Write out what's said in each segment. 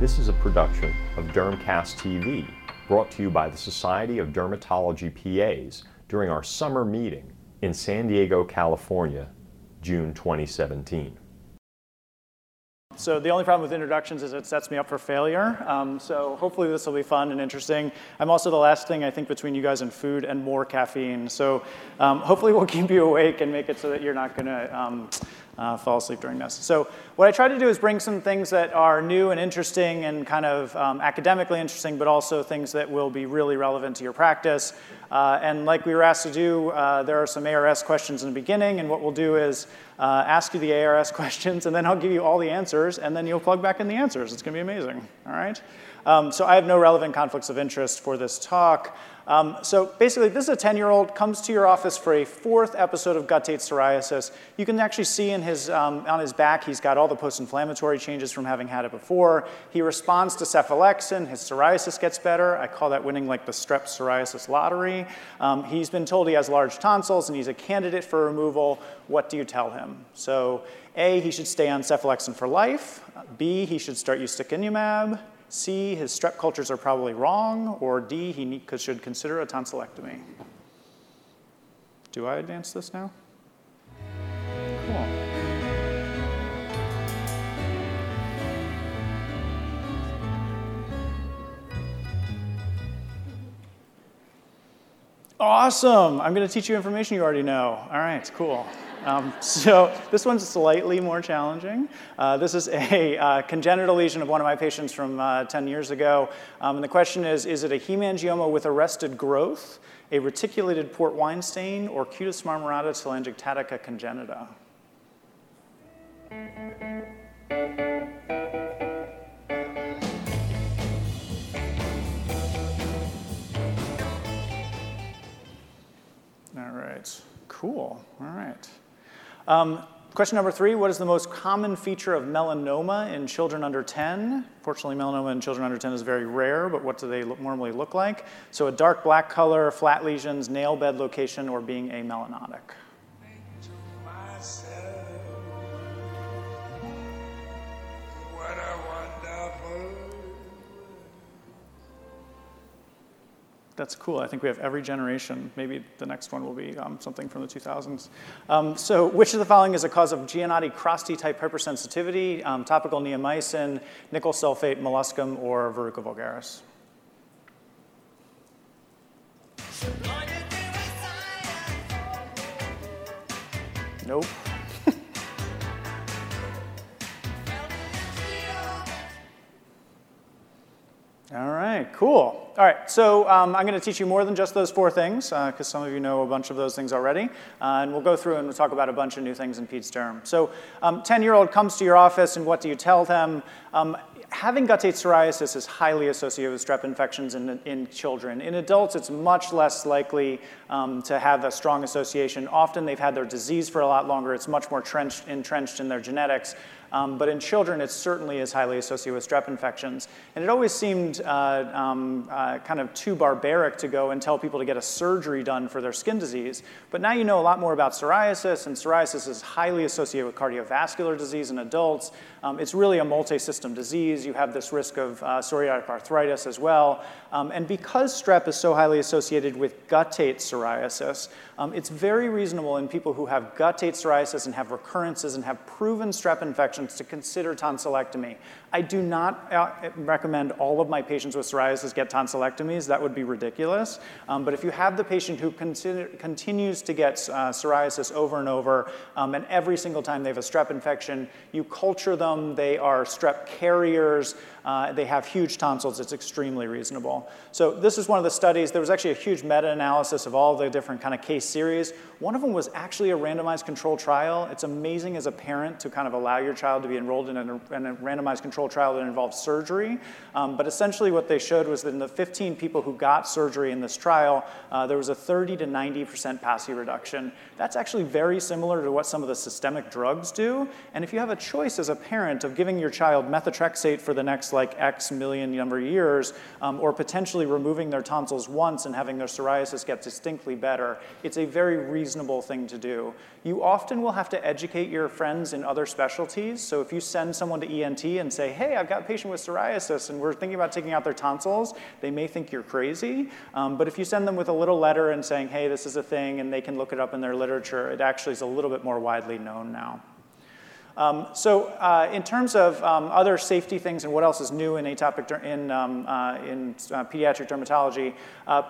This is a production of Dermcast TV, brought to you by the Society of Dermatology PAs during our summer meeting in San Diego, California, June 2017. So the only problem with introductions is it sets me up for failure. So hopefully this will be fun and interesting. I'm also the last thing, I think, between you guys and food and more caffeine. So hopefully we'll keep you awake and make it so that you're not gonna fall asleep during this. So what I try to do is bring some things that are new and interesting and kind of academically interesting, but also things that will be really relevant to your practice. And like we were asked to do, there are some ARS questions in the beginning, and what we'll do is ask you the ARS questions, and then I'll give you all the answers, and then you'll plug back in the answers. It's going to be amazing, all right? So I have no relevant conflicts of interest for this talk. So basically, this is a 10-year-old, comes to your office for a fourth episode of guttate psoriasis. You can actually see in his, on his back, he's got all the post-inflammatory changes from having had it before. He responds to cephalexin. His psoriasis gets better. I call that winning like the strep psoriasis lottery. He's been told he has large tonsils, and he's a candidate for removal. What do you tell him? So A, he should stay on cephalexin for life. B, he should start ustekinumab. C, his strep cultures are probably wrong, or D, he should consider a tonsillectomy. Do I advance this now? Cool. Awesome, I'm gonna teach you information you already know. All right, cool. So this one's slightly more challenging. This is a congenital lesion of one of my patients from 10 years ago. And the question is it a hemangioma with arrested growth, a reticulated port wine stain, or cutis marmorata telangiectatica congenita? All right, cool, all right. Question number 3, what is the most common feature of melanoma in children under 10? Fortunately, melanoma in children under 10 is very rare, but what do they normally look like? So a dark black color, flat lesions, nail bed location, or being amelanotic. That's cool. I think we have every generation. Maybe the next one will be something from the 2000s. So which of the following is a cause of Gianotti-Crosti type hypersensitivity, topical neomycin, nickel sulfate, molluscum, or verruca vulgaris? Nope. All right, cool. All right, so I'm going to teach you more than just those 4 things, because some of you know a bunch of those things already. And we'll go through and we'll talk about a bunch of new things in Pete's term. So 10-year-old comes to your office, and what do you tell them? Having guttate psoriasis is highly associated with strep infections in children. In adults, it's much less likely to have a strong association. Often they've had their disease for a lot longer. It's much more entrenched in their genetics. But in children, it certainly is highly associated with strep infections. And it always seemed kind of too barbaric to go and tell people to get a surgery done for their skin disease. But now you know a lot more about psoriasis, and psoriasis is highly associated with cardiovascular disease in adults. It's really a multi-system disease. You have this risk of psoriatic arthritis as well. And because strep is so highly associated with guttate psoriasis, it's very reasonable in people who have guttate psoriasis and have recurrences and have proven strep infections to consider tonsillectomy. I do not recommend all of my patients with psoriasis get tonsillectomies. That would be ridiculous. But if you have the patient who continues to get psoriasis over and over, and every single time they have a strep infection, you culture them, they are strep carriers, they have huge tonsils, it's extremely reasonable. So this is one of the studies. There was actually a huge meta-analysis of all the different kind of case series. One of them was actually a randomized control trial. It's amazing as a parent to kind of allow your child to be enrolled in a randomized control trial that involves surgery. But essentially what they showed was that in the 15 people who got surgery in this trial, there was a 30 to 90% PASI reduction. That's actually very similar to what some of the systemic drugs do. And if you have a choice as a parent of giving your child methotrexate for the next like X million number of years, or potentially removing their tonsils once and having their psoriasis get distinctly better, it's a very reasonable thing to do. You often will have to educate your friends in other specialties. So if you send someone to ENT and say, hey, I've got a patient with psoriasis and we're thinking about taking out their tonsils, they may think you're crazy. But if you send them with a little letter and saying, hey, this is a thing, and they can look it up in their literature, it actually is a little bit more widely known now. In terms of other safety things and what else is new in pediatric dermatology,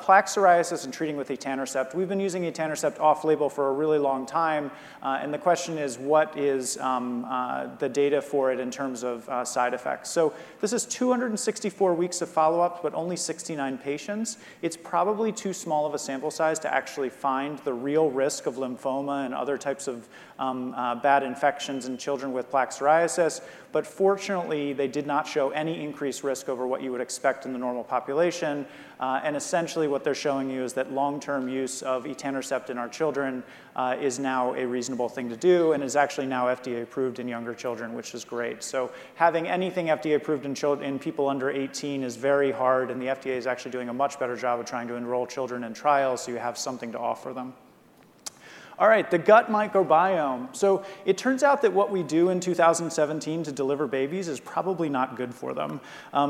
plaque psoriasis and treating with Etanercept. We've been using Etanercept off-label for a really long time, and the question is, what is the data for it in terms of side effects? So this is 264 weeks of follow-up, but only 69 patients. It's probably too small of a sample size to actually find the real risk of lymphoma and other types of bad infections in children with plaque psoriasis, but fortunately, they did not show any increased risk over what you would expect in the normal population. And essentially, what they're showing you is that long-term use of Etanercept in our children is now a reasonable thing to do and is actually now FDA approved in younger children, which is great. So having anything FDA approved in people under 18 is very hard, and the FDA is actually doing a much better job of trying to enroll children in trials so you have something to offer them. All right, the gut microbiome. So it turns out that what we do in 2017 to deliver babies is probably not good for them.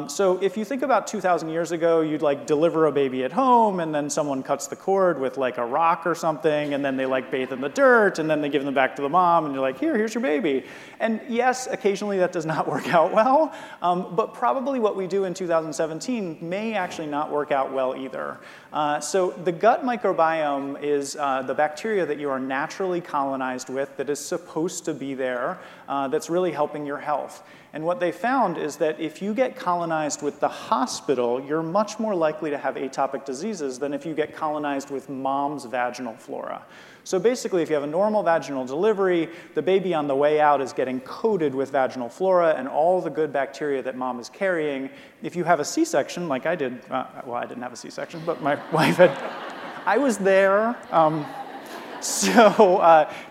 So if you think about 2,000 years ago, you'd like deliver a baby at home, and then someone cuts the cord with like a rock or something, and then they like bathe in the dirt, and then they give them back to the mom, and you're like, here's your baby. And yes, occasionally that does not work out well, but probably what we do in 2017 may actually not work out well either. So the gut microbiome is the bacteria that you are naturally colonized with that is supposed to be there, that's really helping your health. And what they found is that if you get colonized with the hospital, you're much more likely to have atopic diseases than if you get colonized with mom's vaginal flora. So basically, if you have a normal vaginal delivery, the baby on the way out is getting coated with vaginal flora and all the good bacteria that mom is carrying. If you have a C-section, like I did, well, I didn't have a C-section, but my wife had, I was there. So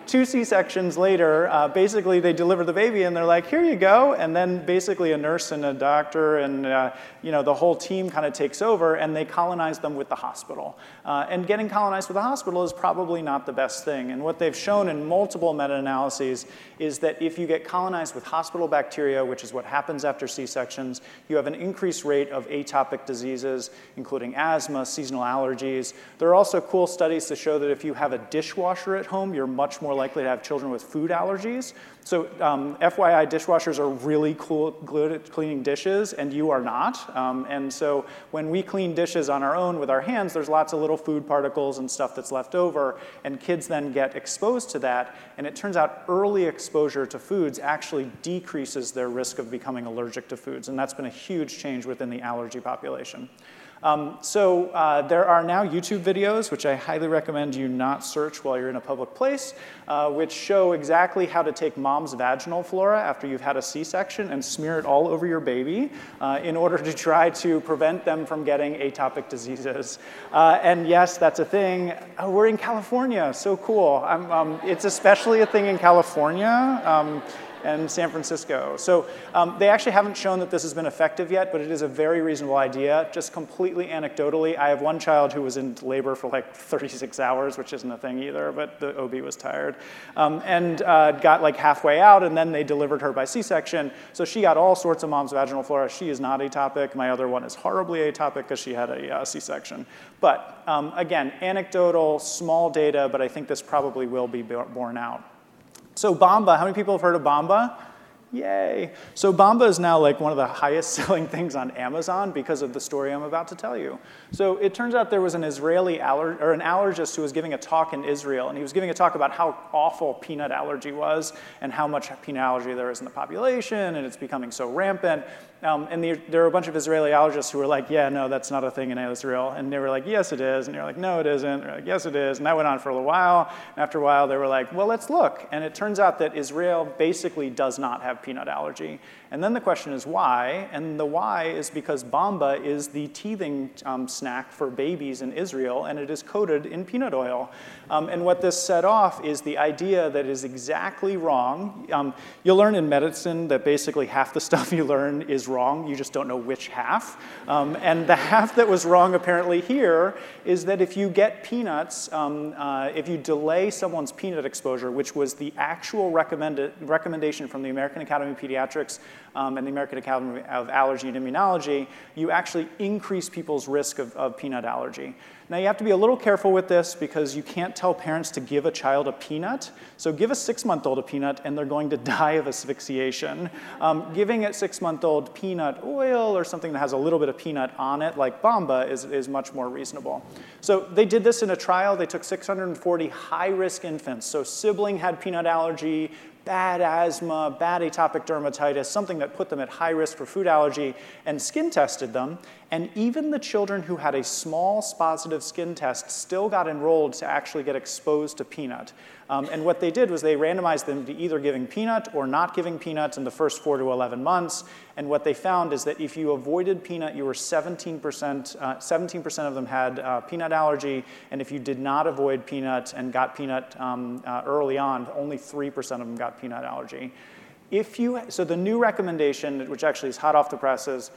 two C-sections later, basically they deliver the baby and they're like, here you go. And then basically a nurse and a doctor and the whole team kind of takes over and they colonize them with the hospital. And getting colonized with the hospital is probably not the best thing. And what they've shown in multiple meta-analyses is that if you get colonized with hospital bacteria, which is what happens after C-sections, you have an increased rate of atopic diseases, including asthma, seasonal allergies. There are also cool studies to show that if you have a dishwasher at home, you're much more likely to have children with food allergies. So FYI, dishwashers are really cool, good at cleaning dishes, and you are not. And so when we clean dishes on our own with our hands, there's lots of little food particles and stuff that's left over, and kids then get exposed to that. And it turns out early exposure to foods actually decreases their risk of becoming allergic to foods, and that's been a huge change within the allergy population. There are now YouTube videos, which I highly recommend you not search while you're in a public place, which show exactly how to take mom's vaginal flora after you've had a C-section and smear it all over your baby in order to try to prevent them from getting atopic diseases. And yes, that's a thing. Oh, we're in California, so cool. It's especially a thing in California. And San Francisco. So they actually haven't shown that this has been effective yet, but it is a very reasonable idea. Just completely anecdotally, I have one child who was in labor for like 36 hours, which isn't a thing either, but the OB was tired, and got like halfway out, and then they delivered her by C-section. So she got all sorts of mom's vaginal flora. She is not atopic. My other one is horribly atopic because she had a C-section. But again, anecdotal, small data, but I think this probably will be borne out. So Bamba, how many people have heard of Bamba? Yay. So Bamba is now like one of the highest selling things on Amazon because of the story I'm about to tell you. So it turns out there was an Israeli an allergist who was giving a talk in Israel, and he was giving a talk about how awful peanut allergy was and how much peanut allergy there is in the population, and it's becoming so rampant. There were a bunch of Israeli allergists who were like, yeah, no, that's not a thing in Israel. And they were like, yes, it is. And they were like, no, it isn't. And they were like, yes, it is. And that went on for a little while. And after a while, they were like, well, let's look. And it turns out that Israel basically does not have peanut allergy. And then the question is why, and the why is because Bamba is the teething snack for babies in Israel, and it is coated in peanut oil. And what this set off is the idea that is exactly wrong. You'll learn in medicine that basically half the stuff you learn is wrong, you just don't know which half. And the half that was wrong apparently here is that if you get peanuts, if you delay someone's peanut exposure, which was the actual recommendation from the American Academy of Pediatrics and the American Academy of Allergy and Immunology, you actually increase people's risk of peanut allergy. Now, you have to be a little careful with this because you can't tell parents to give a child a peanut. So give a 6-month-old a peanut, and they're going to die of asphyxiation. Giving a 6-month-old peanut oil or something that has a little bit of peanut on it, like Bamba, is much more reasonable. So they did this in a trial. They took 640 high-risk infants. So sibling had peanut allergy, bad asthma, bad atopic dermatitis, something that put them at high risk for food allergy, and skin tested them. And even the children who had a small positive skin test still got enrolled to actually get exposed to peanut. And what they did was they randomized them to either giving peanut or not giving peanut in the first 4 to 11 months. And what they found is that if you avoided peanut, you were 17% of them had peanut allergy. And if you did not avoid peanut and got peanut early on, only 3% of them got peanut allergy. So the new recommendation, which actually is hot off the presses,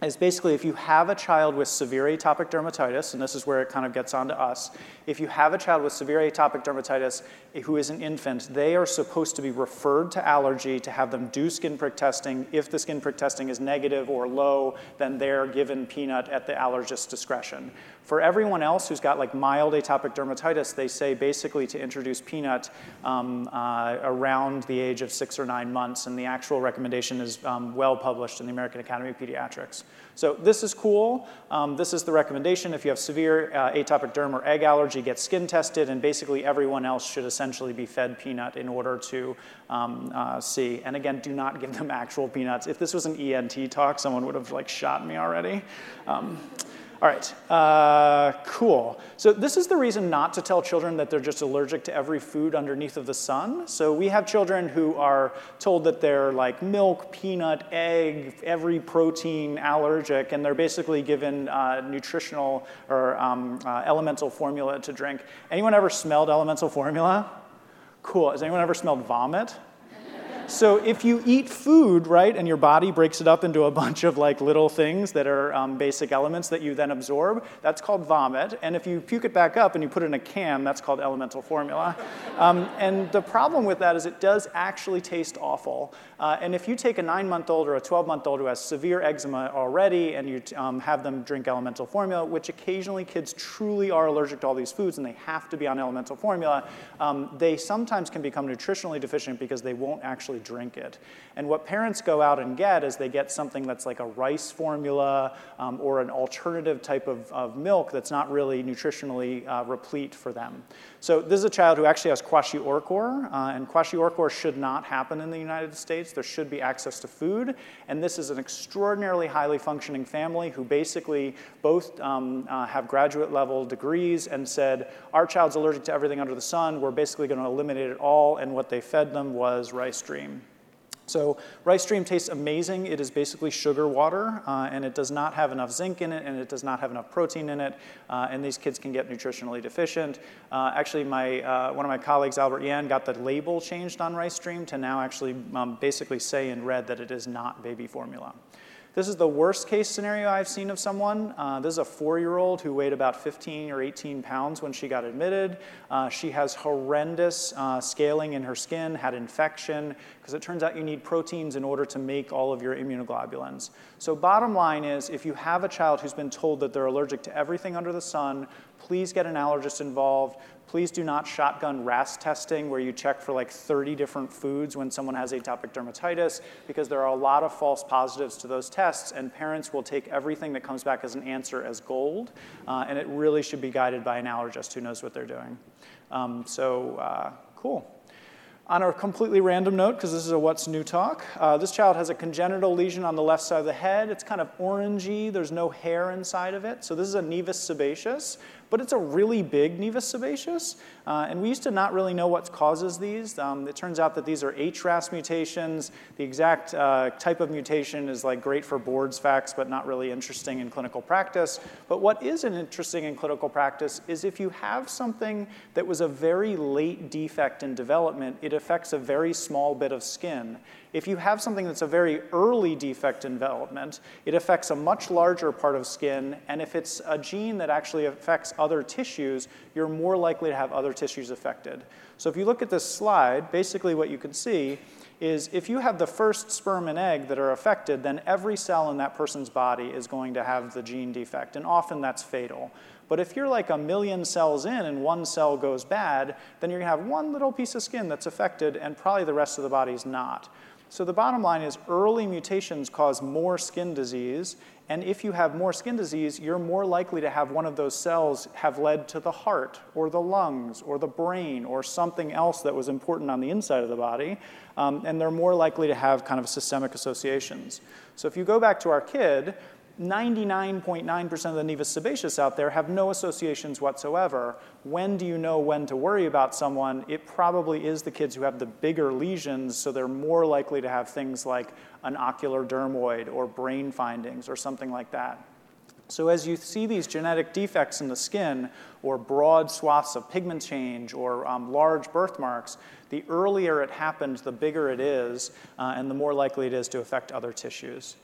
is basically if you have a child with severe atopic dermatitis, and this is where it kind of gets on to us, if you have a child with severe atopic dermatitis who is an infant, they are supposed to be referred to allergy to have them do skin prick testing. If the skin prick testing is negative or low, then they're given peanut at the allergist's discretion. For everyone else who's got like mild atopic dermatitis, they say basically to introduce peanut around the age of 6 or 9 months, and the actual recommendation is well published in the American Academy of Pediatrics. So this is cool. This is the recommendation. If you have severe atopic derm or egg allergy, get skin tested, and basically everyone else should essentially be fed peanut in order to see. And again, do not give them actual peanuts. If this was an ENT talk, someone would have like shot me already. All right, cool. So this is the reason not to tell children that they're just allergic to every food underneath of the sun. So we have children who are told that they're like milk, peanut, egg, every protein allergic, and they're basically given nutritional or elemental formula to drink. Anyone ever smelled elemental formula? Cool. Has anyone ever smelled vomit? So if you eat food, right, and your body breaks it up into a bunch of like little things that are basic elements that you then absorb, that's called vomit. And if you puke it back up and you put it in a can, that's called elemental formula. And the problem with that is it does actually taste awful. And if you take a 9-month-old or a 12-month-old who has severe eczema already and you have them drink elemental formula, which occasionally kids truly are allergic to all these foods and they have to be on elemental formula, they sometimes can become nutritionally deficient because they won't actually drink it. And what parents go out and get is they get something that's like a rice formula or an alternative type of milk that's not really nutritionally replete for them. So this is a child who actually has kwashiorkor, and kwashiorkor should not happen in the United States. There should be access to food. And this is an extraordinarily highly functioning family who basically both have graduate level degrees and said, our child's allergic to everything under the sun. We're basically going to eliminate it all. And what they fed them was Rice Dream. So Rice Dream tastes amazing. It is basically sugar water, and it does not have enough zinc in it, and it does not have enough protein in it, and these kids can get nutritionally deficient. Actually, one of my colleagues, Albert Yan, got the label changed on Rice Dream to now actually basically say in red that it is not baby formula. This is the worst case scenario I've seen of someone. This is a 4-year-old who weighed about 15 or 18 pounds when she got admitted. She has horrendous scaling in her skin, had infection, because it turns out you need proteins in order to make all of your immunoglobulins. So bottom line is, if you have a child who's been told that they're allergic to everything under the sun, please get an allergist involved. Please do not shotgun RAS testing where you check for like 30 different foods when someone has atopic dermatitis, because there are a lot of false positives to those tests, and parents will take everything that comes back as an answer as gold, and it really should be guided by an allergist who knows what they're doing. Cool. On a completely random note, because this is a what's new talk, this child has a congenital lesion on the left side of the head. It's kind of orangey. There's no hair inside of it. So this is a nevus sebaceous. but it's a really big nevus sebaceous. And we used to not really know what causes these. It turns out that these are HRAS mutations. The exact type of mutation is like great for boards facts, but not really interesting in clinical practice. But what is interesting in clinical practice is if you have something that was a very late defect in development, it affects a very small bit of skin. If you have something that's a very early defect in development, it affects a much larger part of skin, and if it's a gene that actually affects other tissues, you're more likely to have other tissues affected. So if you look at this slide, basically what you can see is if you have the first sperm and egg that are affected, then every cell in that person's body is going to have the gene defect, and often that's fatal. But if you're like a million cells in and one cell goes bad, then you're going to have one little piece of skin that's affected, and probably the rest of the body's not. So the bottom line is early mutations cause more skin disease, and if you have more skin disease, you're more likely to have one of those cells have led to the heart or the lungs or the brain or something else that was important on the inside of the body, and they're more likely to have kind of systemic associations. So if you go back to our kid, 99.9% of the nevus sebaceous out there have no associations whatsoever. When do you know when to worry about someone? It probably is the kids who have the bigger lesions, so they're more likely to have things like an ocular dermoid or brain findings or something like that. So as you see these genetic defects in the skin, or broad swaths of pigment change, or large birthmarks, the earlier it happens, the bigger it is, and the more likely it is to affect other tissues.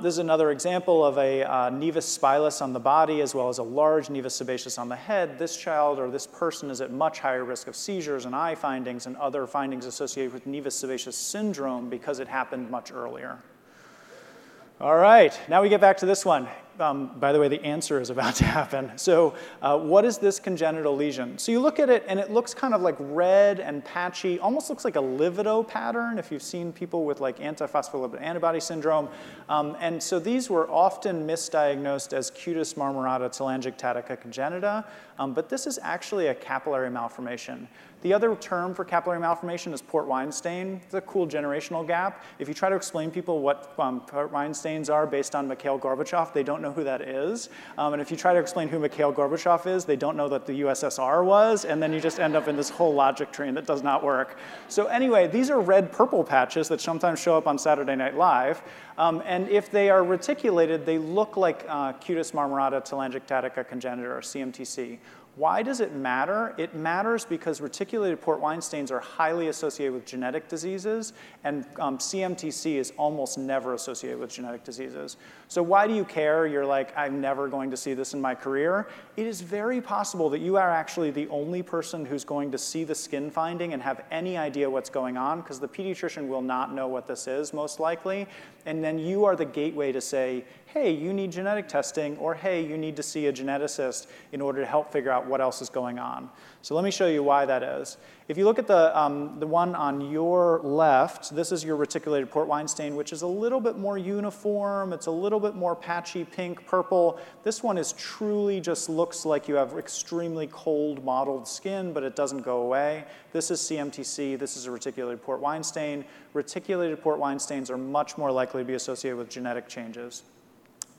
This is another example of a nevus spilus on the body as well as a large nevus sebaceous on the head. This child or this person is at much higher risk of seizures and eye findings and other findings associated with nevus sebaceous syndrome because it happened much earlier. All right, now we get back to this one. By the way, the answer is about to happen. So what is this congenital lesion? So you look at it, and it looks kind of like red and patchy, almost looks like a livido pattern, if you've seen people with like antiphospholipid antibody syndrome. And so these were often misdiagnosed as cutis marmorata telangiectatica congenita, but this is actually a capillary malformation. The other term for capillary malformation is port wine stain. It's a cool generational gap. If you try to explain people what port wine stains are based on Mikhail Gorbachev, they don't know who that is. And if you try to explain who Mikhail Gorbachev is, they don't know that the USSR was, and then you just end up in this whole logic train that does not work. So anyway, these are red-purple patches that sometimes show up on Saturday Night Live. And if they are reticulated, they look like cutis marmorata telangiectatica congenita, or CMTC. Why does it matter? It matters because reticulated port wine stains are highly associated with genetic diseases, and CMTC is almost never associated with genetic diseases. So why do you care? You're like, I'm never going to see this in my career. It is very possible that you are actually the only person who's going to see the skin finding and have any idea what's going on, because the pediatrician will not know what this is, most likely. And then you are the gateway to say, hey, you need genetic testing, or hey, you need to see a geneticist in order to help figure out what else is going on. So let me show you why that is. If you look at the one on your left, this is your reticulated port wine stain, which is a little bit more uniform. It's a little bit more patchy, pink, purple. This one is truly just looks like you have extremely cold, mottled skin, but it doesn't go away. This is CMTC. This is a reticulated port wine stain. Reticulated port wine stains are much more likely to be associated with genetic changes.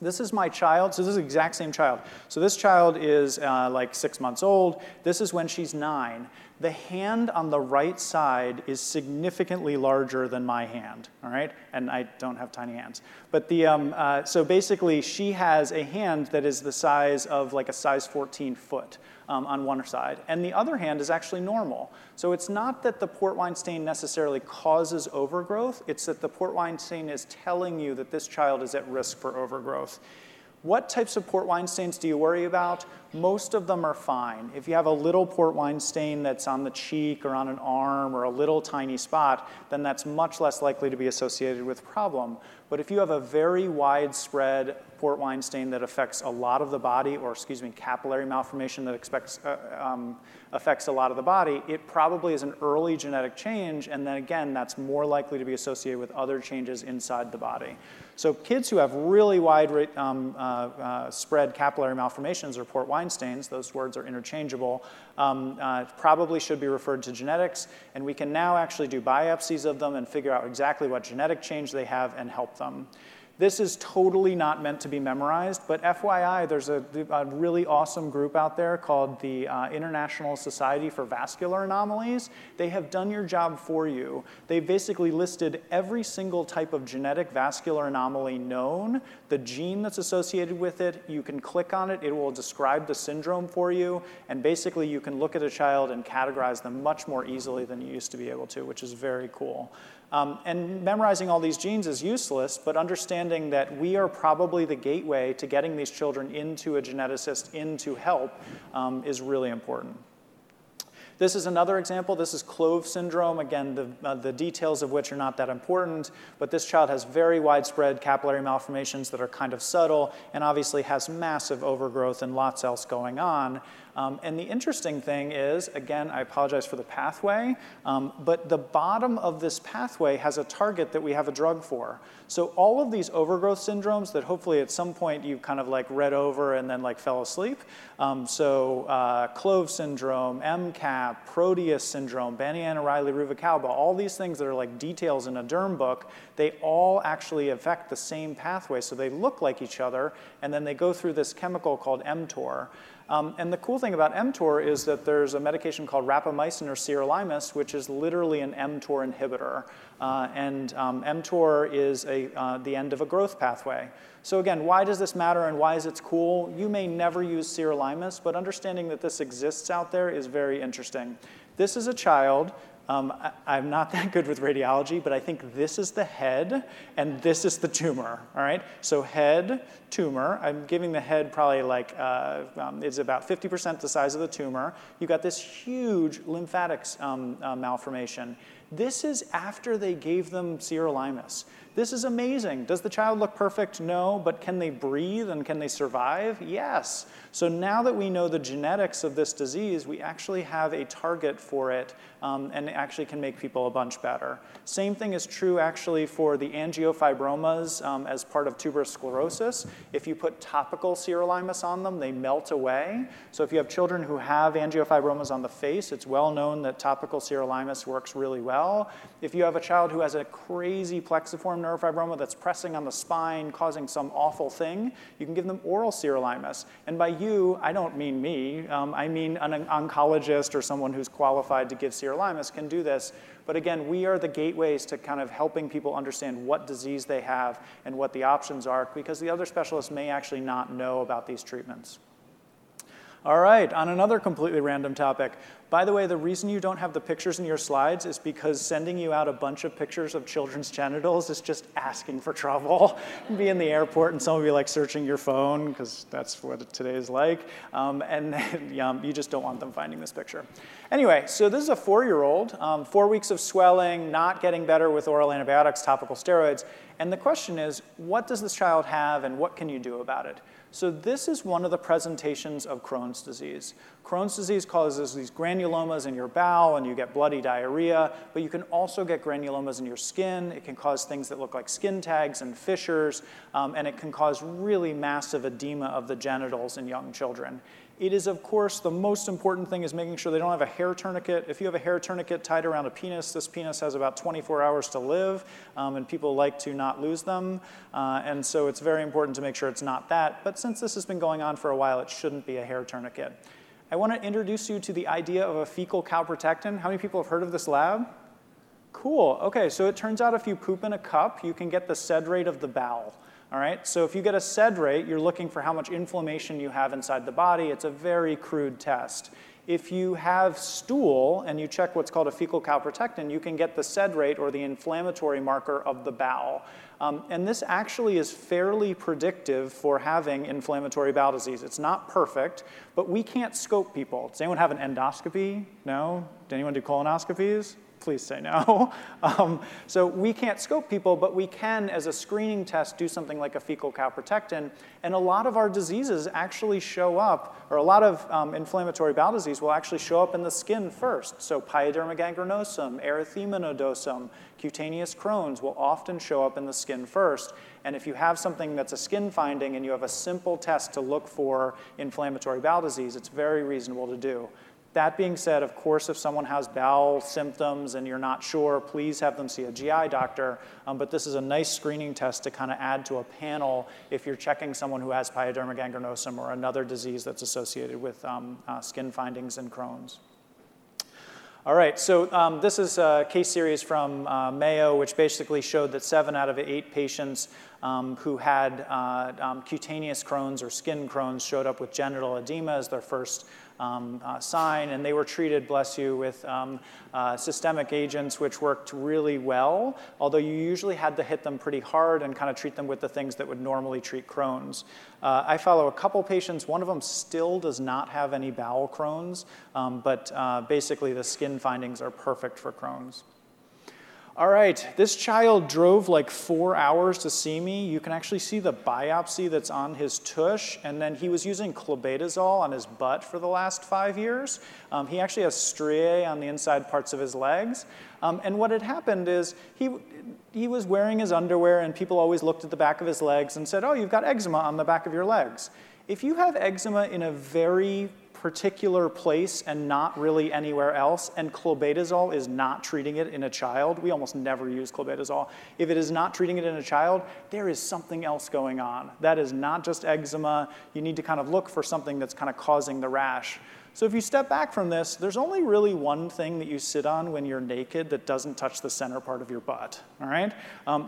This is my child. So this is the exact same child. So this child is like 6 months old. This is when she's 9. The hand on the right side is significantly larger than my hand, all right? And I don't have tiny hands. But the so basically she has a hand that is the size of like a size 14 foot. On one side, and the other hand is actually normal. So it's not that the port wine stain necessarily causes overgrowth, it's that the port wine stain is telling you that this child is at risk for overgrowth. What types of port wine stains do you worry about? Most of them are fine. If you have a little port wine stain that's on the cheek or on an arm or a little tiny spot, then that's much less likely to be associated with problem. But if you have a very widespread port wine stain that affects a lot of the body, or excuse me, capillary malformation that affects a lot of the body, it probably is an early genetic change, and then again, that's more likely to be associated with other changes inside the body. So kids who have really wide spread capillary malformations or port wine stains, those words are interchangeable, probably should be referred to genetics, and we can now actually do biopsies of them and figure out exactly what genetic change they have and help them. This is totally not meant to be memorized, but FYI, there's a really awesome group out there called the International Society for Vascular Anomalies. They have done your job for you. They've basically listed every single type of genetic vascular anomaly known, the gene that's associated with it. You can click on it. It will describe the syndrome for you, and basically you can look at a child and categorize them much more easily than you used to be able to, which is very cool. And memorizing all these genes is useless, but understanding that we are probably the gateway to getting these children into a geneticist, into help, is really important. This is another example. This is clove syndrome. Again, the details of which are not that important, but this child has very widespread capillary malformations that are kind of subtle and obviously has massive overgrowth and lots else going on. And the interesting thing is, again, I apologize for the pathway, but the bottom of this pathway has a target that we have a drug for. So all of these overgrowth syndromes that hopefully at some point you kind of like read over and then like fell asleep. Clove syndrome, MCAP, Proteus syndrome, Baniana-Riley-Ruvalcaba, all these things that are like details in a derm book, they all actually affect the same pathway. So they look like each other, and then they go through this chemical called mTOR. And the cool thing about mTOR is that there's a medication called rapamycin or sirolimus, which is literally an mTOR inhibitor. mTOR is the end of a growth pathway. So again, why does this matter and why is it cool? You may never use sirolimus, but understanding that this exists out there is very interesting. This is a child. I'm not that good with radiology, but I think this is the head and this is the tumor, all right? So head, tumor, I'm giving the head probably like, it's about 50% the size of the tumor. You've got this huge lymphatic malformation. This is after they gave them sirolimus. This is amazing. Does the child look perfect? No, but can they breathe and can they survive? Yes. So now that we know the genetics of this disease, we actually have a target for it and actually can make people a bunch better. Same thing is true actually for the angiofibromas as part of tuberous sclerosis. If you put topical sirolimus on them, they melt away. So if you have children who have angiofibromas on the face, it's well known that topical sirolimus works really well. If you have a child who has a crazy plexiform neurofibroma that's pressing on the spine, causing some awful thing, you can give them oral sirolimus. And by you, I don't mean me. I mean an oncologist or someone who's qualified to give sirolimus can do this. But again, we are the gateways to kind of helping people understand what disease they have and what the options are, because the other specialists may actually not know about these treatments. All right, on another completely random topic. By the way, the reason you don't have the pictures in your slides is because sending you out a bunch of pictures of children's genitals is just asking for trouble. You'd be in the airport and someone would be like searching your phone, because that's what today is like, and you just don't want them finding this picture. Anyway, so this is a 4-year-old, 4 weeks of swelling, not getting better with oral antibiotics, topical steroids, and the question is, what does this child have and what can you do about it? So this is one of the presentations of Crohn's disease. Crohn's disease causes these granulomas in your bowel and you get bloody diarrhea, but you can also get granulomas in your skin. It can cause things that look like skin tags and fissures, and it can cause really massive edema of the genitals in young children. It is, of course, the most important thing is making sure they don't have a hair tourniquet. If you have a hair tourniquet tied around a penis, this penis has about 24 hours to live, and people like to not lose them. And so it's very important to make sure it's not that. But since this has been going on for a while, it shouldn't be a hair tourniquet. I want to introduce you to the idea of a fecal calprotectin. How many people have heard of this lab? Cool. OK, so it turns out if you poop in a cup, you can get the sed rate of the bowel. All right, so if you get a sed rate, you're looking for how much inflammation you have inside the body. It's a very crude test. If you have stool and you check what's called a fecal calprotectin, you can get the sed rate or the inflammatory marker of the bowel. And this actually is fairly predictive for having inflammatory bowel disease. It's not perfect, but we can't scope people. Does anyone have an endoscopy? No? Did anyone do colonoscopies? Please say no. So we can't scope people, but we can, as a screening test, do something like a fecal calprotectin. And a lot of our diseases actually show up, or a lot of inflammatory bowel disease will actually show up in the skin first. So pyoderma gangrenosum, erythema nodosum, cutaneous Crohn's will often show up in the skin first. And if you have something that's a skin finding and you have a simple test to look for inflammatory bowel disease, it's very reasonable to do. That being said, of course, if someone has bowel symptoms and you're not sure, please have them see a GI doctor. But this is a nice screening test to kind of add to a panel if you're checking someone who has pyoderma gangrenosum or another disease that's associated with skin findings in Crohn's. All right, so this is a case series from Mayo, which basically showed that 7 out of 8 patients who had cutaneous Crohn's or skin Crohn's showed up with genital edema as their first sign, and they were treated, bless you, with systemic agents, which worked really well, although you usually had to hit them pretty hard and kind of treat them with the things that would normally treat Crohn's. I follow a couple patients. One of them still does not have any bowel Crohn's, but basically the skin findings are perfect for Crohn's. All right, this child drove like 4 hours to see me. You can actually see the biopsy that's on his tush, and then he was using clobetazole on his butt for the last 5 years. He actually has striae on the inside parts of his legs. And what had happened is he was wearing his underwear, and people always looked at the back of his legs and said, oh, you've got eczema on the back of your legs. If you have eczema in a very particular place and not really anywhere else, and clobetazole is not treating it in a child, we almost never use clobetazole, if it is not treating it in a child, there is something else going on. That is not just eczema. You need to kind of look for something that's kind of causing the rash. So if you step back from this, there's only really one thing that you sit on when you're naked that doesn't touch the center part of your butt, all right?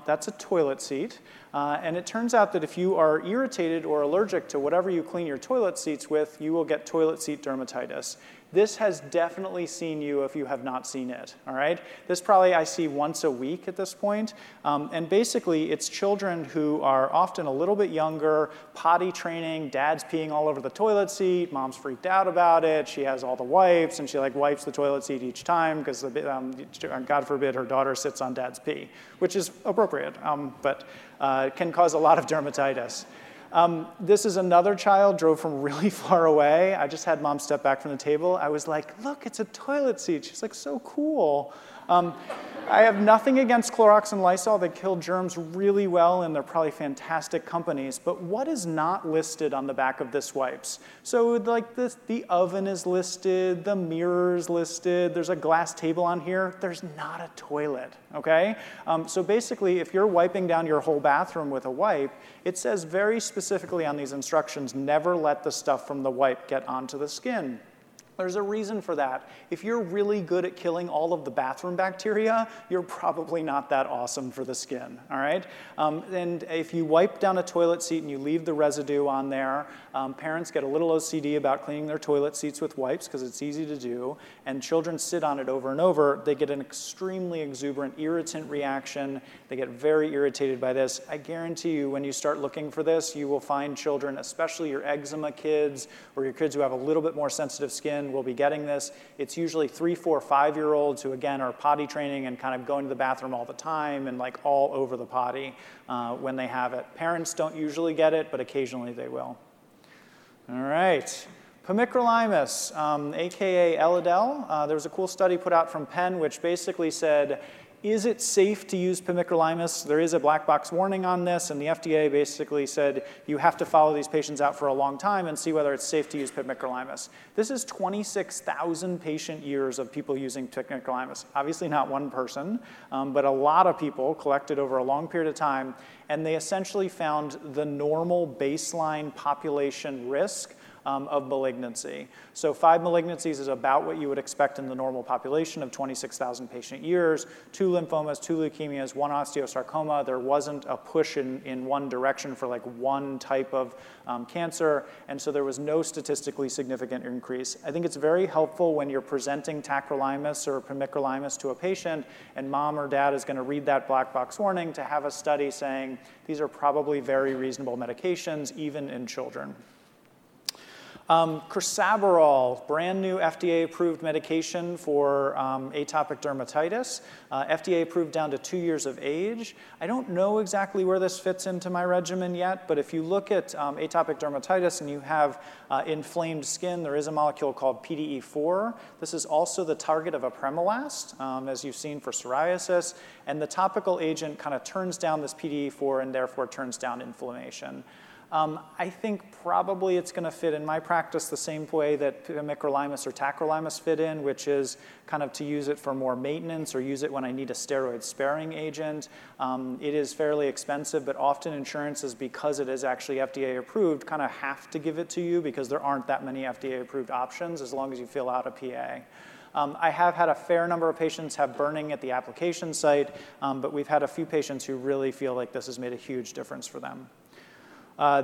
That's a toilet seat. And it turns out that if you are irritated or allergic to whatever you clean your toilet seats with, you will get toilet seat dermatitis. This has definitely seen you if you have not seen it, all right? This probably I see once a week at this point. And basically, it's children who are often a little bit younger, potty training, dad's peeing all over the toilet seat, mom's freaked out about it, she has all the wipes, and she like wipes the toilet seat each time because God forbid her daughter sits on dad's pee, which is appropriate, but can cause a lot of dermatitis. This is another child, drove from really far away. I just had mom step back from the table. I was like, look, it's a toilet seat. She's like, so cool. I have nothing against Clorox and Lysol. They kill germs really well, and they're probably fantastic companies. But what is not listed on the back of this wipes? So like this, the oven is listed, the mirror is listed, there's a glass table on here. There's not a toilet, okay? So basically, if you're wiping down your whole bathroom with a wipe, it says very specifically on these instructions, never let the stuff from the wipe get onto the skin. There's a reason for that. If you're really good at killing all of the bathroom bacteria, you're probably not that awesome for the skin, all right? And if you wipe down a toilet seat and you leave the residue on there, parents get a little OCD about cleaning their toilet seats with wipes because it's easy to do, and children sit on it over and over. They get an extremely exuberant irritant reaction. They get very irritated by this. I guarantee you when you start looking for this, you will find children, especially your eczema kids or your kids who have a little bit more sensitive skin, will be getting this. It's usually 3, 4, 5-year-olds who, again, are potty training and kind of going to the bathroom all the time and like all over the potty when they have it. Parents don't usually get it, but occasionally they will. All right. Pimicrolimus, AKA Elidel. There was a cool study put out from Penn which basically said, is it safe to use pimicrolimus? There is a black box warning on this, and the FDA basically said you have to follow these patients out for a long time and see whether it's safe to use pimicrolimus. This is 26,000 patient years of people using pimicrolimus. Obviously not one person, but a lot of people collected over a long period of time, and they essentially found the normal baseline population risk of malignancy. So 5 malignancies is about what you would expect in the normal population of 26,000 patient years, 2 lymphomas, 2 leukemias, 1 osteosarcoma. There wasn't a push in one direction for like one type of cancer, and so there was no statistically significant increase. I think it's very helpful when you're presenting tacrolimus or pimicrolimus to a patient and mom or dad is going to read that black box warning to have a study saying these are probably very reasonable medications even in children. Crisaborole, brand new FDA-approved medication for atopic dermatitis, FDA-approved down to 2 years of age. I don't know exactly where this fits into my regimen yet, but if you look at atopic dermatitis and you have inflamed skin, there is a molecule called PDE4. This is also the target of apremilast, as you've seen for psoriasis, and the topical agent kind of turns down this PDE4 and therefore turns down inflammation. I think probably it's going to fit in my practice the same way that pimecrolimus or tacrolimus fit in, which is kind of to use it for more maintenance or use it when I need a steroid-sparing agent. It is fairly expensive, but often insurances, because it is actually FDA-approved, kind of have to give it to you because there aren't that many FDA-approved options as long as you fill out a PA. I have had a fair number of patients have burning at the application site, but we've had a few patients who really feel like this has made a huge difference for them.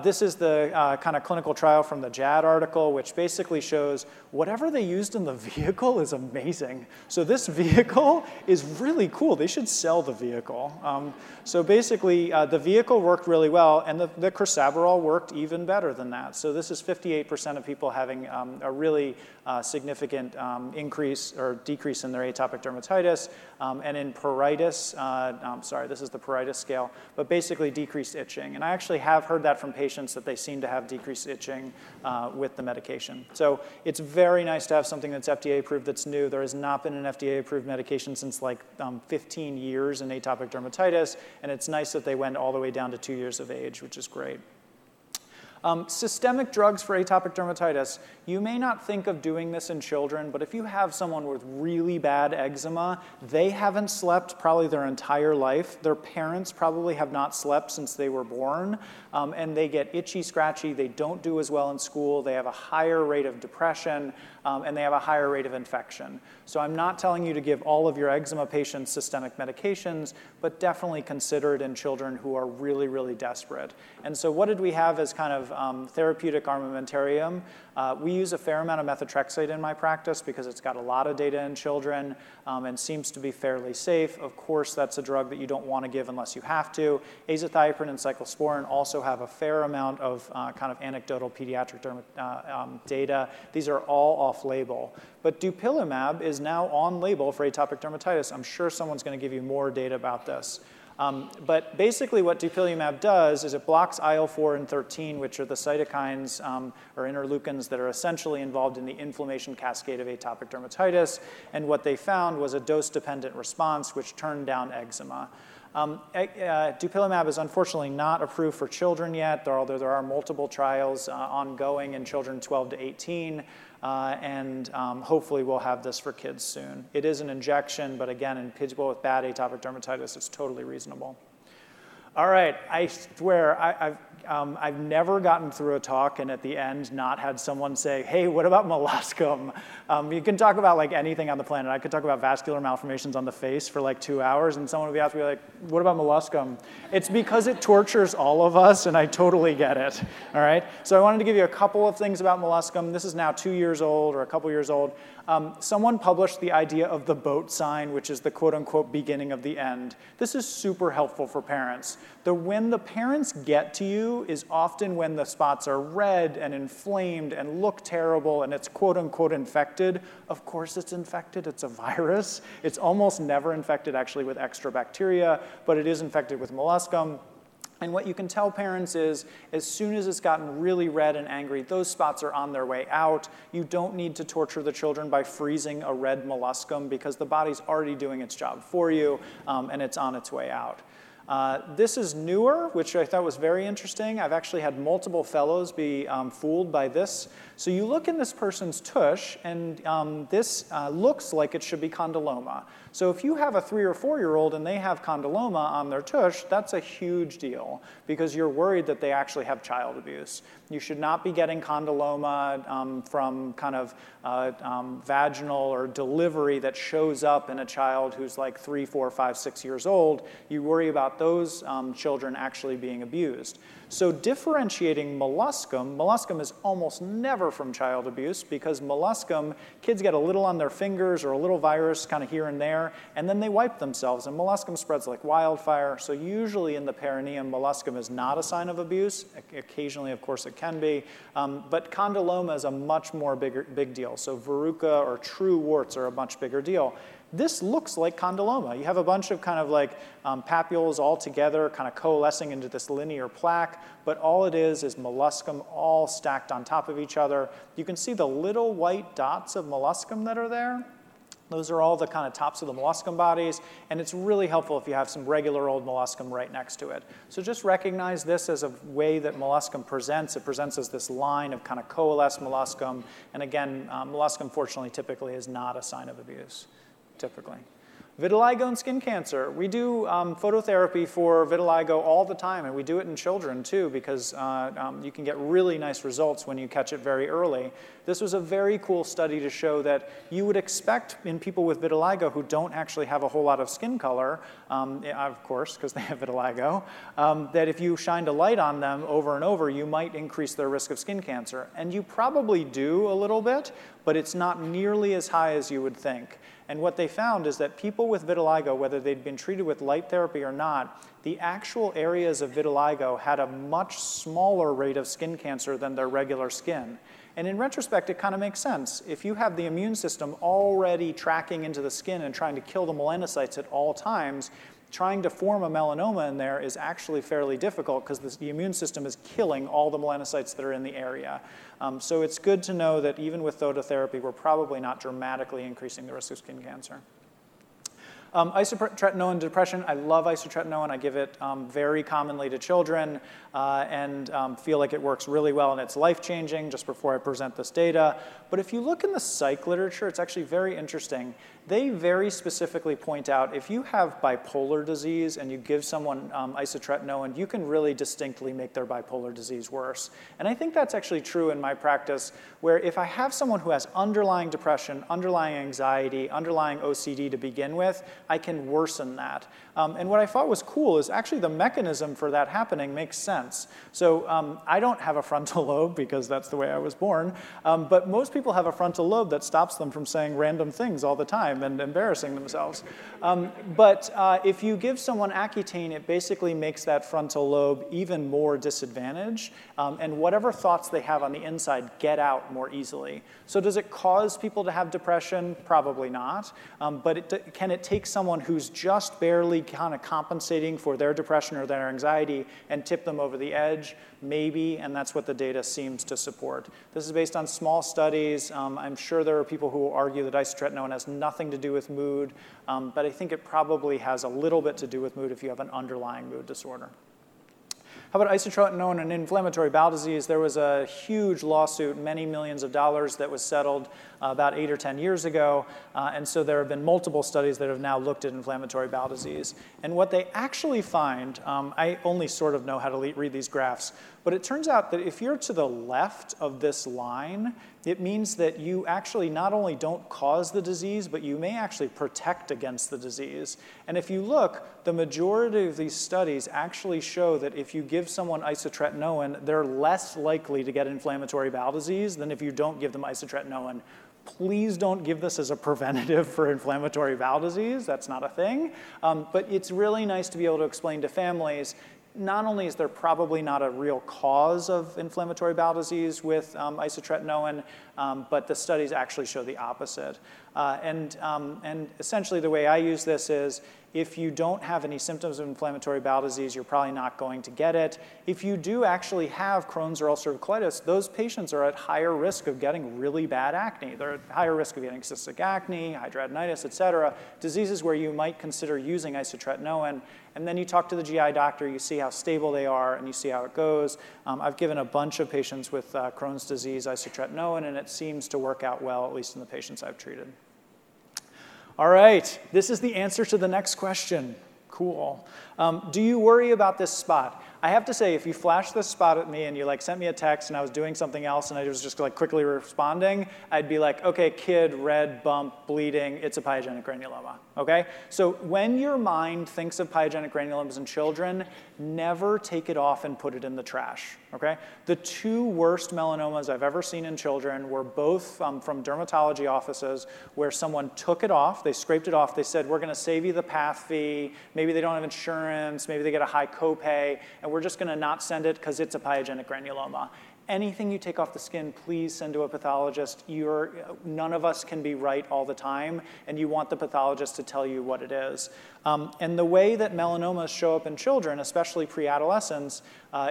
This is the kind of clinical trial from the JAD article, which basically shows whatever they used in the vehicle is amazing. So this vehicle is really cool. They should sell the vehicle. So basically, the vehicle worked really well, and the crisaborole worked even better than that. So this is 58% of people having a really significant increase or decrease in their atopic dermatitis, and in pruritus. This is the pruritus scale, but basically decreased itching. And I actually have heard that from patients that they seem to have decreased itching with the medication. So it's very nice to have something that's FDA approved that's new. There has not been an FDA approved medication since like 15 years in atopic dermatitis, and it's nice that they went all the way down to 2 years of age, which is great. Systemic drugs for atopic dermatitis. You may not think of doing this in children, but if you have someone with really bad eczema, they haven't slept probably their entire life. Their parents probably have not slept since they were born, and they get itchy, scratchy. They don't do as well in school. They have a higher rate of depression, and they have a higher rate of infection. So I'm not telling you to give all of your eczema patients systemic medications, but definitely consider it in children who are really, really desperate. And so what did we have as kind of therapeutic armamentarium? We use a fair amount of methotrexate in my practice because it's got a lot of data in children and seems to be fairly safe. Of course, that's a drug that you don't want to give unless you have to. Azathioprine and cyclosporin also have a fair amount of kind of anecdotal pediatric data. These are all off-label. But dupilumab is now on label for atopic dermatitis. I'm sure someone's going to give you more data about this. But basically what dupilumab does is it blocks IL-4 and 13, which are the cytokines or interleukins that are essentially involved in the inflammation cascade of atopic dermatitis. And what they found was a dose-dependent response, which turned down eczema. Dupilumab is unfortunately not approved for children yet, although there are multiple trials ongoing in children 12 to 18. And hopefully we'll have this for kids soon. It is an injection, but again, in people with bad atopic dermatitis, it's totally reasonable. All right, I swear, I've never gotten through a talk and at the end not had someone say, hey, what about molluscum? You can talk about like anything on the planet. I could talk about vascular malformations on the face for like 2 hours, and someone would be asked me like, what about molluscum? It's because it tortures all of us, and I totally get it, all right? So I wanted to give you a couple of things about molluscum. This is now 2 years old or a couple years old. Someone published the idea of the boat sign, which is the quote-unquote beginning of the end. This is super helpful for parents. When the parents get to you is often when the spots are red and inflamed and look terrible and it's quote-unquote infected. Of course it's infected. It's a virus. It's almost never infected actually with extra bacteria, but it is infected with molluscum. And what you can tell parents is, as soon as it's gotten really red and angry, those spots are on their way out. You don't need to torture the children by freezing a red molluscum because the body's already doing its job for you, and it's on its way out. This is newer, which I thought was very interesting. I've actually had multiple fellows be fooled by this. So you look in this person's tush, and this looks like it should be condyloma. So if you have a 3 or 4-year-old and they have condyloma on their tush, that's a huge deal because you're worried that they actually have child abuse. You should not be getting condyloma from kind of vaginal or delivery that shows up in a child who's like 3, 4, 5, 6 years old. You worry about those children actually being abused. So differentiating molluscum is almost never from child abuse because molluscum, kids get a little on their fingers or a little virus kind of here and there, and then they wipe themselves, and molluscum spreads like wildfire. So usually in the perineum, molluscum is not a sign of abuse. Occasionally, of course, it can be, but condyloma is a much more big deal. So verruca or true warts are a much bigger deal. This looks like condyloma. You have a bunch of kind of like papules all together kind of coalescing into this linear plaque, but all it is molluscum all stacked on top of each other. You can see the little white dots of molluscum that are there. Those are all the kind of tops of the molluscum bodies, and it's really helpful if you have some regular old molluscum right next to it. So just recognize this as a way that molluscum presents. It presents as this line of kind of coalesced molluscum, and again, molluscum, fortunately, typically is not a sign of abuse, typically. Vitiligo and skin cancer. We do phototherapy for vitiligo all the time, and we do it in children too because you can get really nice results when you catch it very early. This was a very cool study to show that you would expect in people with vitiligo who don't actually have a whole lot of skin color, of course, because they have vitiligo, that if you shined a light on them over and over, you might increase their risk of skin cancer. And you probably do a little bit, but it's not nearly as high as you would think. And what they found is that people with vitiligo, whether they'd been treated with light therapy or not, the actual areas of vitiligo had a much smaller rate of skin cancer than their regular skin. And in retrospect, it kind of makes sense. If you have the immune system already tracking into the skin and trying to kill the melanocytes at all times, trying to form a melanoma in there is actually fairly difficult because the immune system is killing all the melanocytes that are in the area. So it's good to know that even with phototherapy, we're probably not dramatically increasing the risk of skin cancer. Isotretinoin depression, I love isotretinoin. I give it very commonly to children and feel like it works really well and it's life-changing just before I present this data. But if you look in the psych literature, it's actually very interesting. They very specifically point out if you have bipolar disease and you give someone isotretinoin, you can really distinctly make their bipolar disease worse. And I think that's actually true in my practice where if I have someone who has underlying depression, underlying anxiety, underlying OCD to begin with, I can worsen that. And what I thought was cool is actually the mechanism for that happening makes sense. So I don't have a frontal lobe because that's the way I was born, but most people have a frontal lobe that stops them from saying random things all the time and embarrassing themselves. But if you give someone Accutane, it basically makes that frontal lobe even more disadvantaged, and whatever thoughts they have on the inside get out more easily. So does it cause people to have depression? Probably not, but can it take someone who's just barely kind of compensating for their depression or their anxiety and tip them over the edge? Maybe, and that's what the data seems to support. This is based on small studies. I'm sure there are people who will argue that isotretinoin has nothing to do with mood, but I think it probably has a little bit to do with mood if you have an underlying mood disorder. How about isotretinoin and inflammatory bowel disease? There was a huge lawsuit, many millions of dollars, that was settled about 8 or 10 years ago. And so there have been multiple studies that have now looked at inflammatory bowel disease. And what they actually find, I only sort of know how to read these graphs, but it turns out that if you're to the left of this line, it means that you actually not only don't cause the disease, but you may actually protect against the disease. And if you look, the majority of these studies actually show that if you give someone isotretinoin, they're less likely to get inflammatory bowel disease than if you don't give them isotretinoin. Please don't give this as a preventative for inflammatory bowel disease. That's not a thing. But it's really nice to be able to explain to families, not only is there probably not a real cause of inflammatory bowel disease with isotretinoin, but the studies actually show the opposite. And essentially the way I use this is if you don't have any symptoms of inflammatory bowel disease, you're probably not going to get it. If you do actually have Crohn's or ulcerative colitis, those patients are at higher risk of getting really bad acne. They're at higher risk of getting cystic acne, hidradenitis, et cetera, diseases where you might consider using isotretinoin. And then you talk to the GI doctor, you see how stable they are, and you see how it goes. I've given a bunch of patients with Crohn's disease isotretinoin, and it seems to work out well, at least in the patients I've treated. All right, this is the answer to the next question. Cool. Do you worry about this spot? I have to say, if you flash this spot at me and you sent me a text and I was doing something else and I was just quickly responding, I'd be like, okay, kid, red, bump, bleeding, it's a pyogenic granuloma, okay? So when your mind thinks of pyogenic granulomas in children, never take it off and put it in the trash, okay? The two worst melanomas I've ever seen in children were both from dermatology offices where someone took it off, they scraped it off, they said, we're gonna save you the path fee, maybe they don't have insurance, maybe they get a high copay, and we're just gonna not send it because it's a pyogenic granuloma. anything you take off the skin, please send to a pathologist. None of us can be right all the time, and you want the pathologist to tell you what it is. And the way that melanomas show up in children, especially pre-adolescents,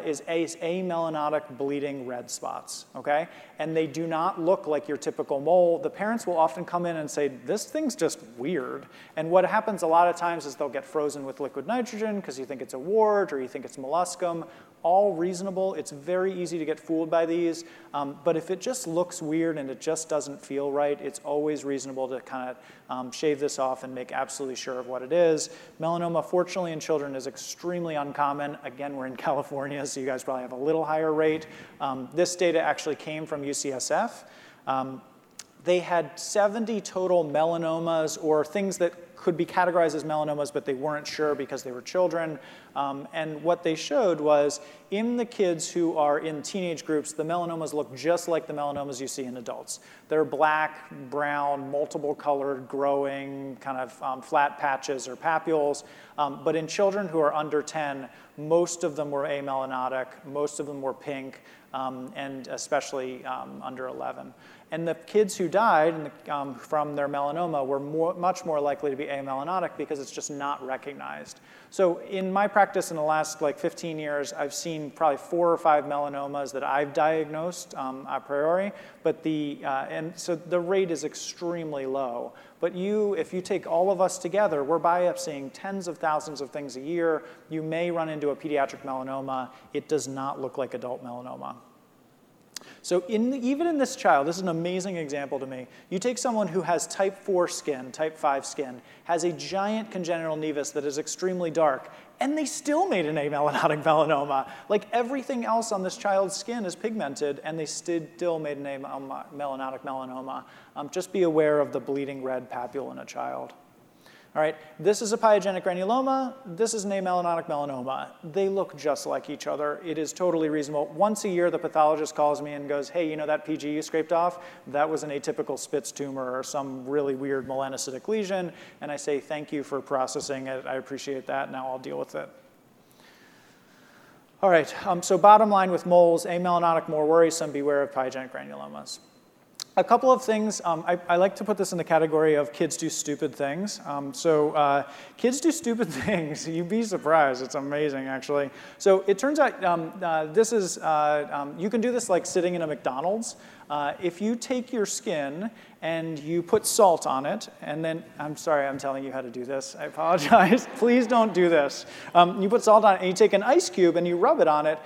is amelanotic bleeding red spots, okay? And they do not look like your typical mole. The parents will often come in and say, this thing's just weird. And what happens a lot of times is they'll get frozen with liquid nitrogen because you think it's a wart or you think it's molluscum. All reasonable. It's very easy to get fooled by these. But if it just looks weird and it just doesn't feel right, it's always reasonable to kind of shave this off and make absolutely sure of what it is. Melanoma, fortunately, in children is extremely uncommon. Again, we're in California, so you guys probably have a little higher rate. This data actually came from UCSF. They had 70 total melanomas or things that could be categorized as melanomas, but they weren't sure because they were children. And what they showed was in the kids who are in teenage groups, the melanomas look just like the melanomas you see in adults. They're black, brown, multiple colored, growing, kind of flat patches or papules. But in children who are under 10, most of them were amelanotic, most of them were pink, and especially under 11. And the kids who died from their melanoma were much more likely to be amelanotic because it's just not recognized. So in my practice in the last 15 years, I've seen probably 4 or 5 melanomas that I've diagnosed a priori, but so the rate is extremely low. But if you take all of us together, we're biopsying tens of thousands of things a year. You may run into a pediatric melanoma. It does not look like adult melanoma. So even in this child, this is an amazing example to me. You take someone who has type 4 skin, type 5 skin, has a giant congenital nevus that is extremely dark, and they still made an amelanotic melanoma. Everything else on this child's skin is pigmented, and they still made an amelanotic melanoma. Just be aware of the bleeding red papule in a child. All right, this is a pyogenic granuloma. This is an amelanotic melanoma. They look just like each other. It is totally reasonable. Once a year, the pathologist calls me and goes, hey, you know that PG you scraped off? That was an atypical Spitz tumor or some really weird melanocytic lesion. And I say, thank you for processing it. I appreciate that. Now I'll deal with it. All right, so bottom line with moles, amelanotic more worrisome. Beware of pyogenic granulomas. A couple of things, I like to put this in the category of kids do stupid things. Kids do stupid things. You'd be surprised. It's amazing, actually. So it turns out this is, you can do this like sitting in a McDonald's. If you take your skin and you put salt on it, and then, I'm sorry, I'm telling you how to do this. I apologize. Please don't do this. You put salt on it, and you take an ice cube, and you rub it on it.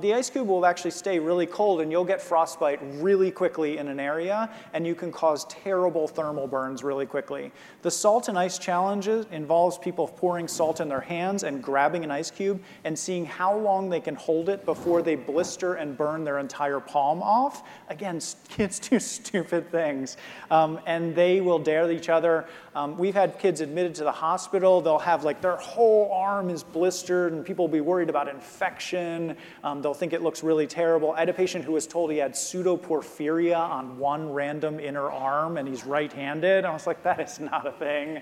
The ice cube will actually stay really cold, and you'll get frostbite really quickly in an area, and you can cause terrible thermal burns really quickly. The salt and ice challenges involves people pouring salt in their hands and grabbing an ice cube and seeing how long they can hold it before they blister and burn their entire palm off. Again, kids do stupid things. And they will dare each other. We've had kids admitted to the hospital. They'll have their whole arm is blistered, and people will be worried about infection. They'll think it looks really terrible. I had a patient who was told he had pseudoporphyria on one random inner arm, and he's right-handed. I was like, that is not a thing.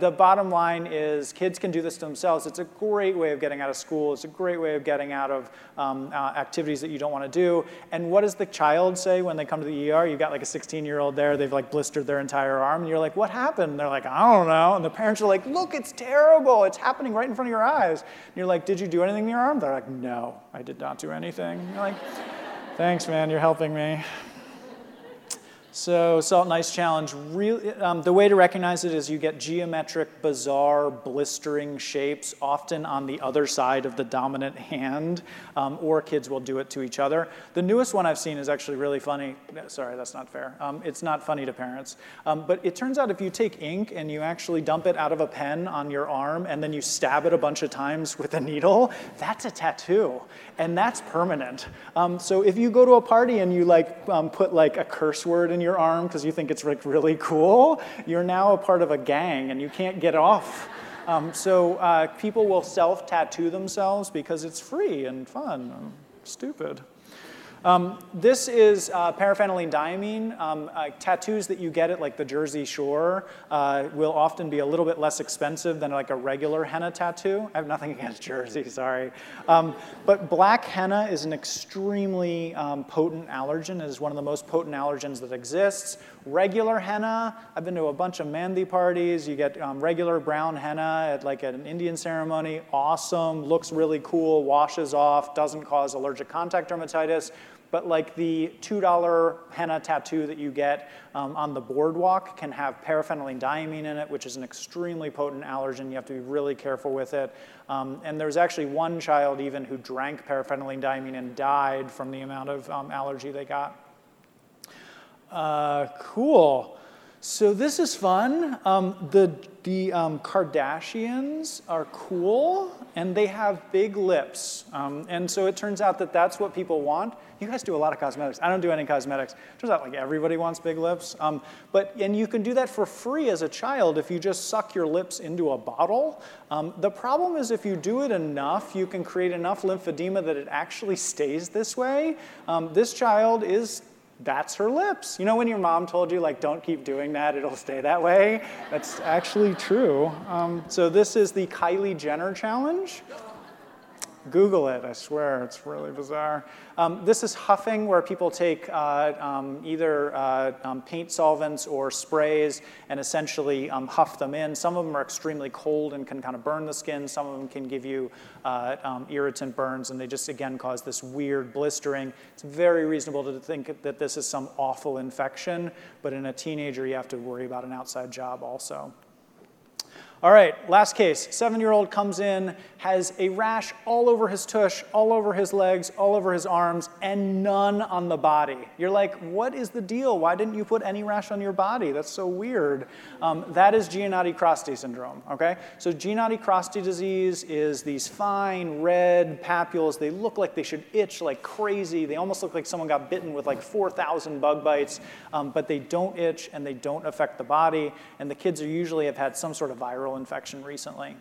The bottom line is kids can do this to themselves. It's a great way of getting out of school. It's a great way of getting out of activities that you don't want to do. And what does the child say when they come to the ER? You've got a 16-year-old there. They've blistered their entire arm. And you're like, what happened? And they're like, I don't know. And the parents are like, look, it's terrible. It's happening right in front of your eyes. And you're like, did you do anything to your arm? They're like, no, I did not do anything. And you're like, thanks, man. You're helping me. So salt and ice challenge, really, the way to recognize it is you get geometric, bizarre, blistering shapes, often on the other side of the dominant hand, or kids will do it to each other. The newest one I've seen is actually really funny. Sorry, that's not fair. It's not funny to parents. But it turns out if you take ink and you actually dump it out of a pen on your arm and then you stab it a bunch of times with a needle, that's a tattoo, and that's permanent. So if you go to a party and you put a curse word in your arm because you think it's really cool, you're now a part of a gang and you can't get off. So people will self-tattoo themselves because it's free and fun and stupid. This is paraphenylenediamine. Tattoos that you get at like the Jersey Shore will often be a little bit less expensive than like a regular henna tattoo. I have nothing against Jersey, sorry. But black henna is an extremely potent allergen. It is one of the most potent allergens that exists. Regular henna, I've been to a bunch of Mandi parties. You get regular brown henna at like an Indian ceremony. Awesome, looks really cool, washes off, doesn't cause allergic contact dermatitis. But like the $2 henna tattoo that you get on the boardwalk can have paraphenylenediamine in it, which is an extremely potent allergen. You have to be really careful with it. And there's actually one child even who drank paraphenylenediamine and died from the amount of allergy they got. Cool. So this is fun. The Kardashians are cool, and they have big lips. And so it turns out that that's what people want. You guys do a lot of cosmetics. I don't do any cosmetics. Turns out like everybody wants big lips. And you can do that for free as a child if you just suck your lips into a bottle. The problem is if you do it enough, you can create enough lymphedema that it actually stays this way. This child is... that's her lips. You know when your mom told you, like, don't keep doing that, it'll stay that way? That's actually true. So this is the Kylie Jenner challenge. Google it, I swear, it's really bizarre. This is huffing, where people take either paint solvents or sprays and essentially huff them in. Some of them are extremely cold and can kind of burn the skin. Some of them can give you irritant burns, and they just, again, cause this weird blistering. It's very reasonable to think that this is some awful infection, but in a teenager, you have to worry about an outside job also. All right, last case. 7-year-old comes in, has a rash all over his tush, all over his legs, all over his arms, and none on the body. You're like, what is the deal? Why didn't you put any rash on your body? That's so weird. That is Gianotti-Crosti syndrome, okay? So Gianotti-Crosti disease is these fine red papules. They look like they should itch like crazy. They almost look like someone got bitten with like 4,000 bug bites, but they don't itch and they don't affect the body, and the kids usually have had some sort of viral infection recently.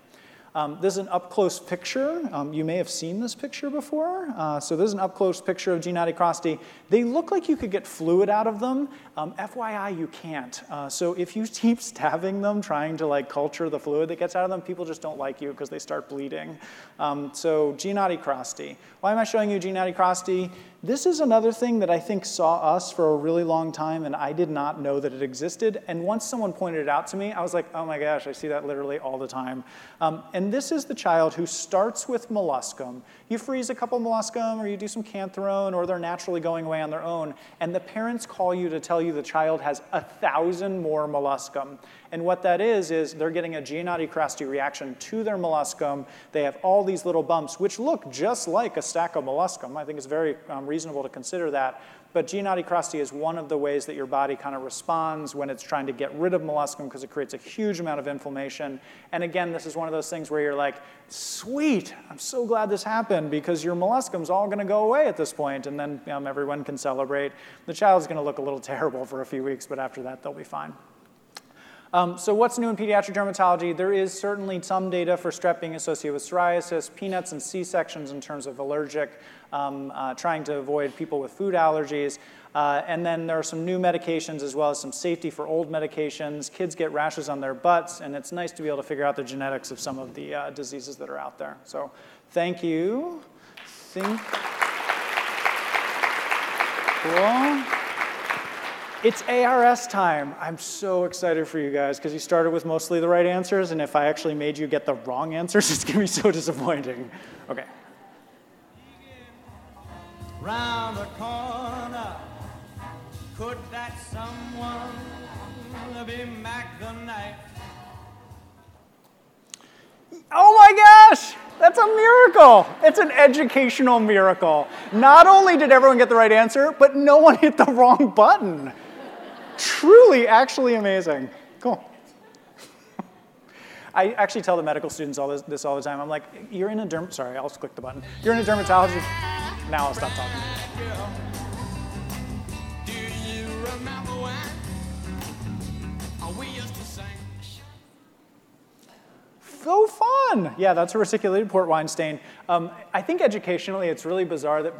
This is an up-close picture. You may have seen this picture before. So this is an up-close picture of Gianotti-Crosti. They look like you could get fluid out of them. FYI, you can't. So if you keep stabbing them, trying to like culture the fluid that gets out of them, people just don't like you because they start bleeding. So Gianotti-Crosti. Why am I showing you Gianotti-Crosti? This is another thing that I think saw us for a really long time, and I did not know that it existed. And once someone pointed it out to me, I was like, oh my gosh, I see that literally all the time. And this is the child who starts with molluscum. You freeze a couple molluscum, or you do some cantharone, or they're naturally going away on their own, and the parents call you to tell you the child has 1,000 more molluscum. And what that is they're getting a Gianotti-Crosti reaction to their molluscum. They have all these little bumps, which look just like a stack of molluscum. I think it's very reasonable to consider that. But Gianotti-Crosti is one of the ways that your body kind of responds when it's trying to get rid of molluscum because it creates a huge amount of inflammation. And again, this is one of those things where you're like, sweet, I'm so glad this happened because your molluscum's all going to go away at this point, and then everyone can celebrate. The child's going to look a little terrible for a few weeks, but after that, they'll be fine. So what's new in pediatric dermatology? There is certainly some data for strep being associated with psoriasis, peanuts, and C-sections in terms of allergic, trying to avoid people with food allergies. And then there are some new medications as well as some safety for old medications. Kids get rashes on their butts, and it's nice to be able to figure out the genetics of some of the diseases that are out there. So thank you. Cool. It's ARS time. I'm so excited for you guys because you started with mostly the right answers, and if I actually made you get the wrong answers, it's going to be so disappointing. Okay. Round the corner, could that someone be Mac the Knife? Oh my gosh, that's a miracle. It's an educational miracle. Not only did everyone get the right answer, but no one hit the wrong button. Truly, actually amazing. Cool. I actually tell the medical students this all the time. I'm like, you're in a Sorry, I'll just click the button. You're in a dermatology. Now I'll stop talking. Do you remember when we used to sing? so fun. Yeah, that's a reticulated port wine stain. I think educationally, it's really bizarre that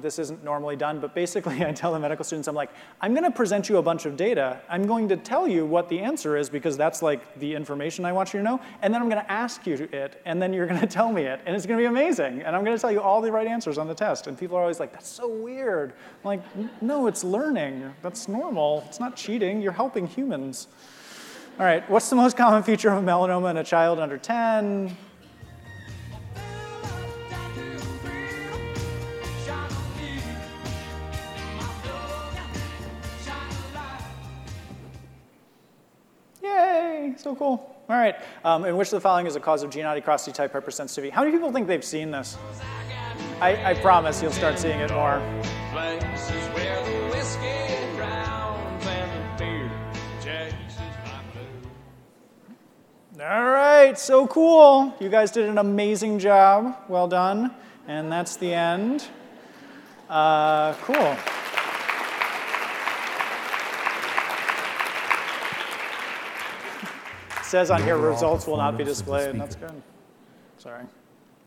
this isn't normally done, but basically I tell the medical students, I'm like, I'm gonna present you a bunch of data. I'm going to tell you what the answer is because that's like the information I want you to know. And then I'm gonna ask you it, and then you're gonna tell me it. And it's gonna be amazing. And I'm gonna tell you all the right answers on the test. And people are always like, that's so weird. I'm like, no, it's learning. That's normal. It's not cheating. You're helping humans. All right, what's the most common feature of melanoma in a child under 10? Yay, so cool. All right, and which of the following is a cause of Gianotti-Crosti type hypersensitivity? How many people think they've seen this? I promise you'll start seeing it more. All right, so cool. You guys did an amazing job. Well done. And that's the end. Cool. It says on here, results will not be displayed. That's good. Sorry,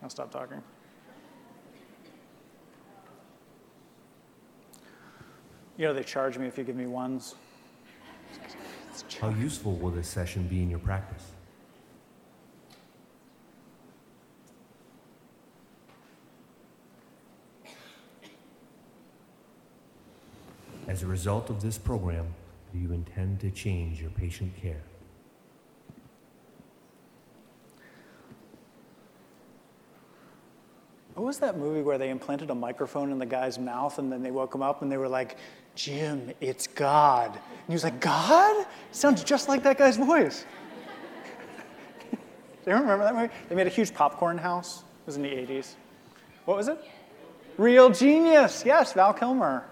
I'll stop talking. You know, they charge me if you give me ones. How useful will this session be in your practice? As a result of this program, do you intend to change your patient care? What was that movie where they implanted a microphone in the guy's mouth and then they woke him up and they were like, Jim, it's God. And he was like, God? It sounds just like that guy's voice. Do you remember that movie? They made a huge popcorn house. It was in the 80s. What was it? Real Genius. Yes, Val Kilmer.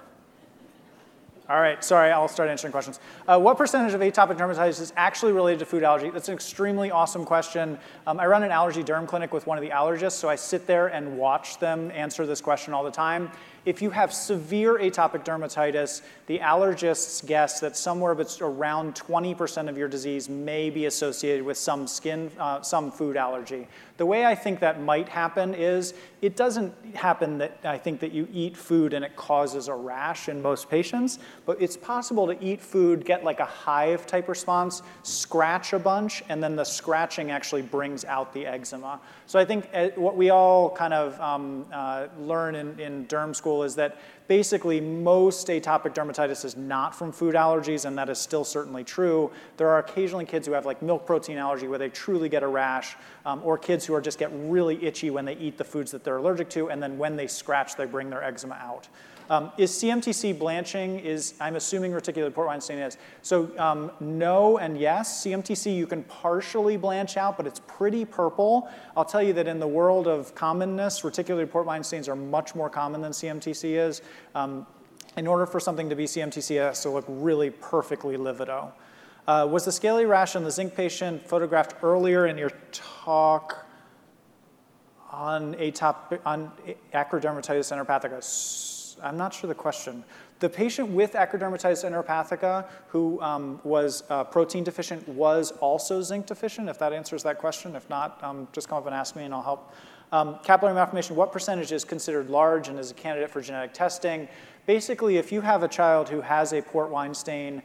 All right, sorry, I'll start answering questions. What percentage of atopic dermatitis is actually related to food allergy? That's an extremely awesome question. I run an allergy derm clinic with one of the allergists, so I sit there and watch them answer this question all the time. If you have severe atopic dermatitis, the allergists guess that somewhere around 20% of your disease may be associated with some food allergy. The way I think that might happen is it doesn't happen that I think that you eat food and it causes a rash in most patients, but it's possible to eat food, get like a hive type response, scratch a bunch, and then the scratching actually brings out the eczema. So I think what we all kind of learn in derm school is that basically most atopic dermatitis is not from food allergies, and that is still certainly true. There are occasionally kids who have like milk protein allergy where they truly get a rash, or kids who just get really itchy when they eat the foods that they're allergic to, and then when they scratch, they bring their eczema out. Is CMTC blanching, I'm assuming reticulated port wine stain is. So no and yes, CMTC you can partially blanch out, but it's pretty purple. I'll tell you that in the world of commonness, reticulated port wine stains are much more common than CMTC is. In order for something to be CMTC, it has to look really perfectly livido. Was the scaly rash on the zinc patient photographed earlier in your talk on acrodermatitis enteropathica? I'm not sure the question. The patient with acrodermatitis enteropathica who was protein deficient was also zinc deficient, if that answers that question. If not, just come up and ask me and I'll help. Capillary malformation, what percentage is considered large and is a candidate for genetic testing? Basically, if you have a child who has a port wine stain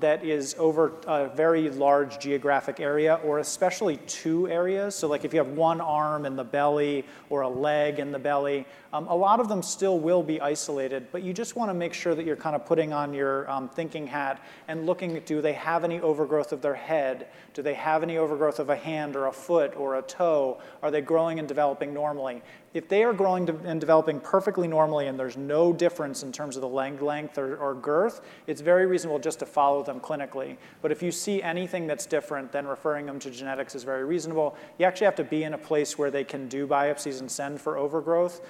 that is over a very large geographic area, or especially two areas, so like if you have one arm in the belly or a leg in the belly, a lot of them still will be isolated, but you just want to make sure that you're kind of putting on your thinking hat and looking at, do they have any overgrowth of their head? Do they have any overgrowth of a hand or a foot or a toe? Are they growing and developing normally? If they are growing and developing perfectly normally and there's no difference in terms of the leg length or girth, it's very reasonable just to follow them clinically. But if you see anything that's different, then referring them to genetics is very reasonable. You actually have to be in a place where they can do biopsies and send for overgrowth.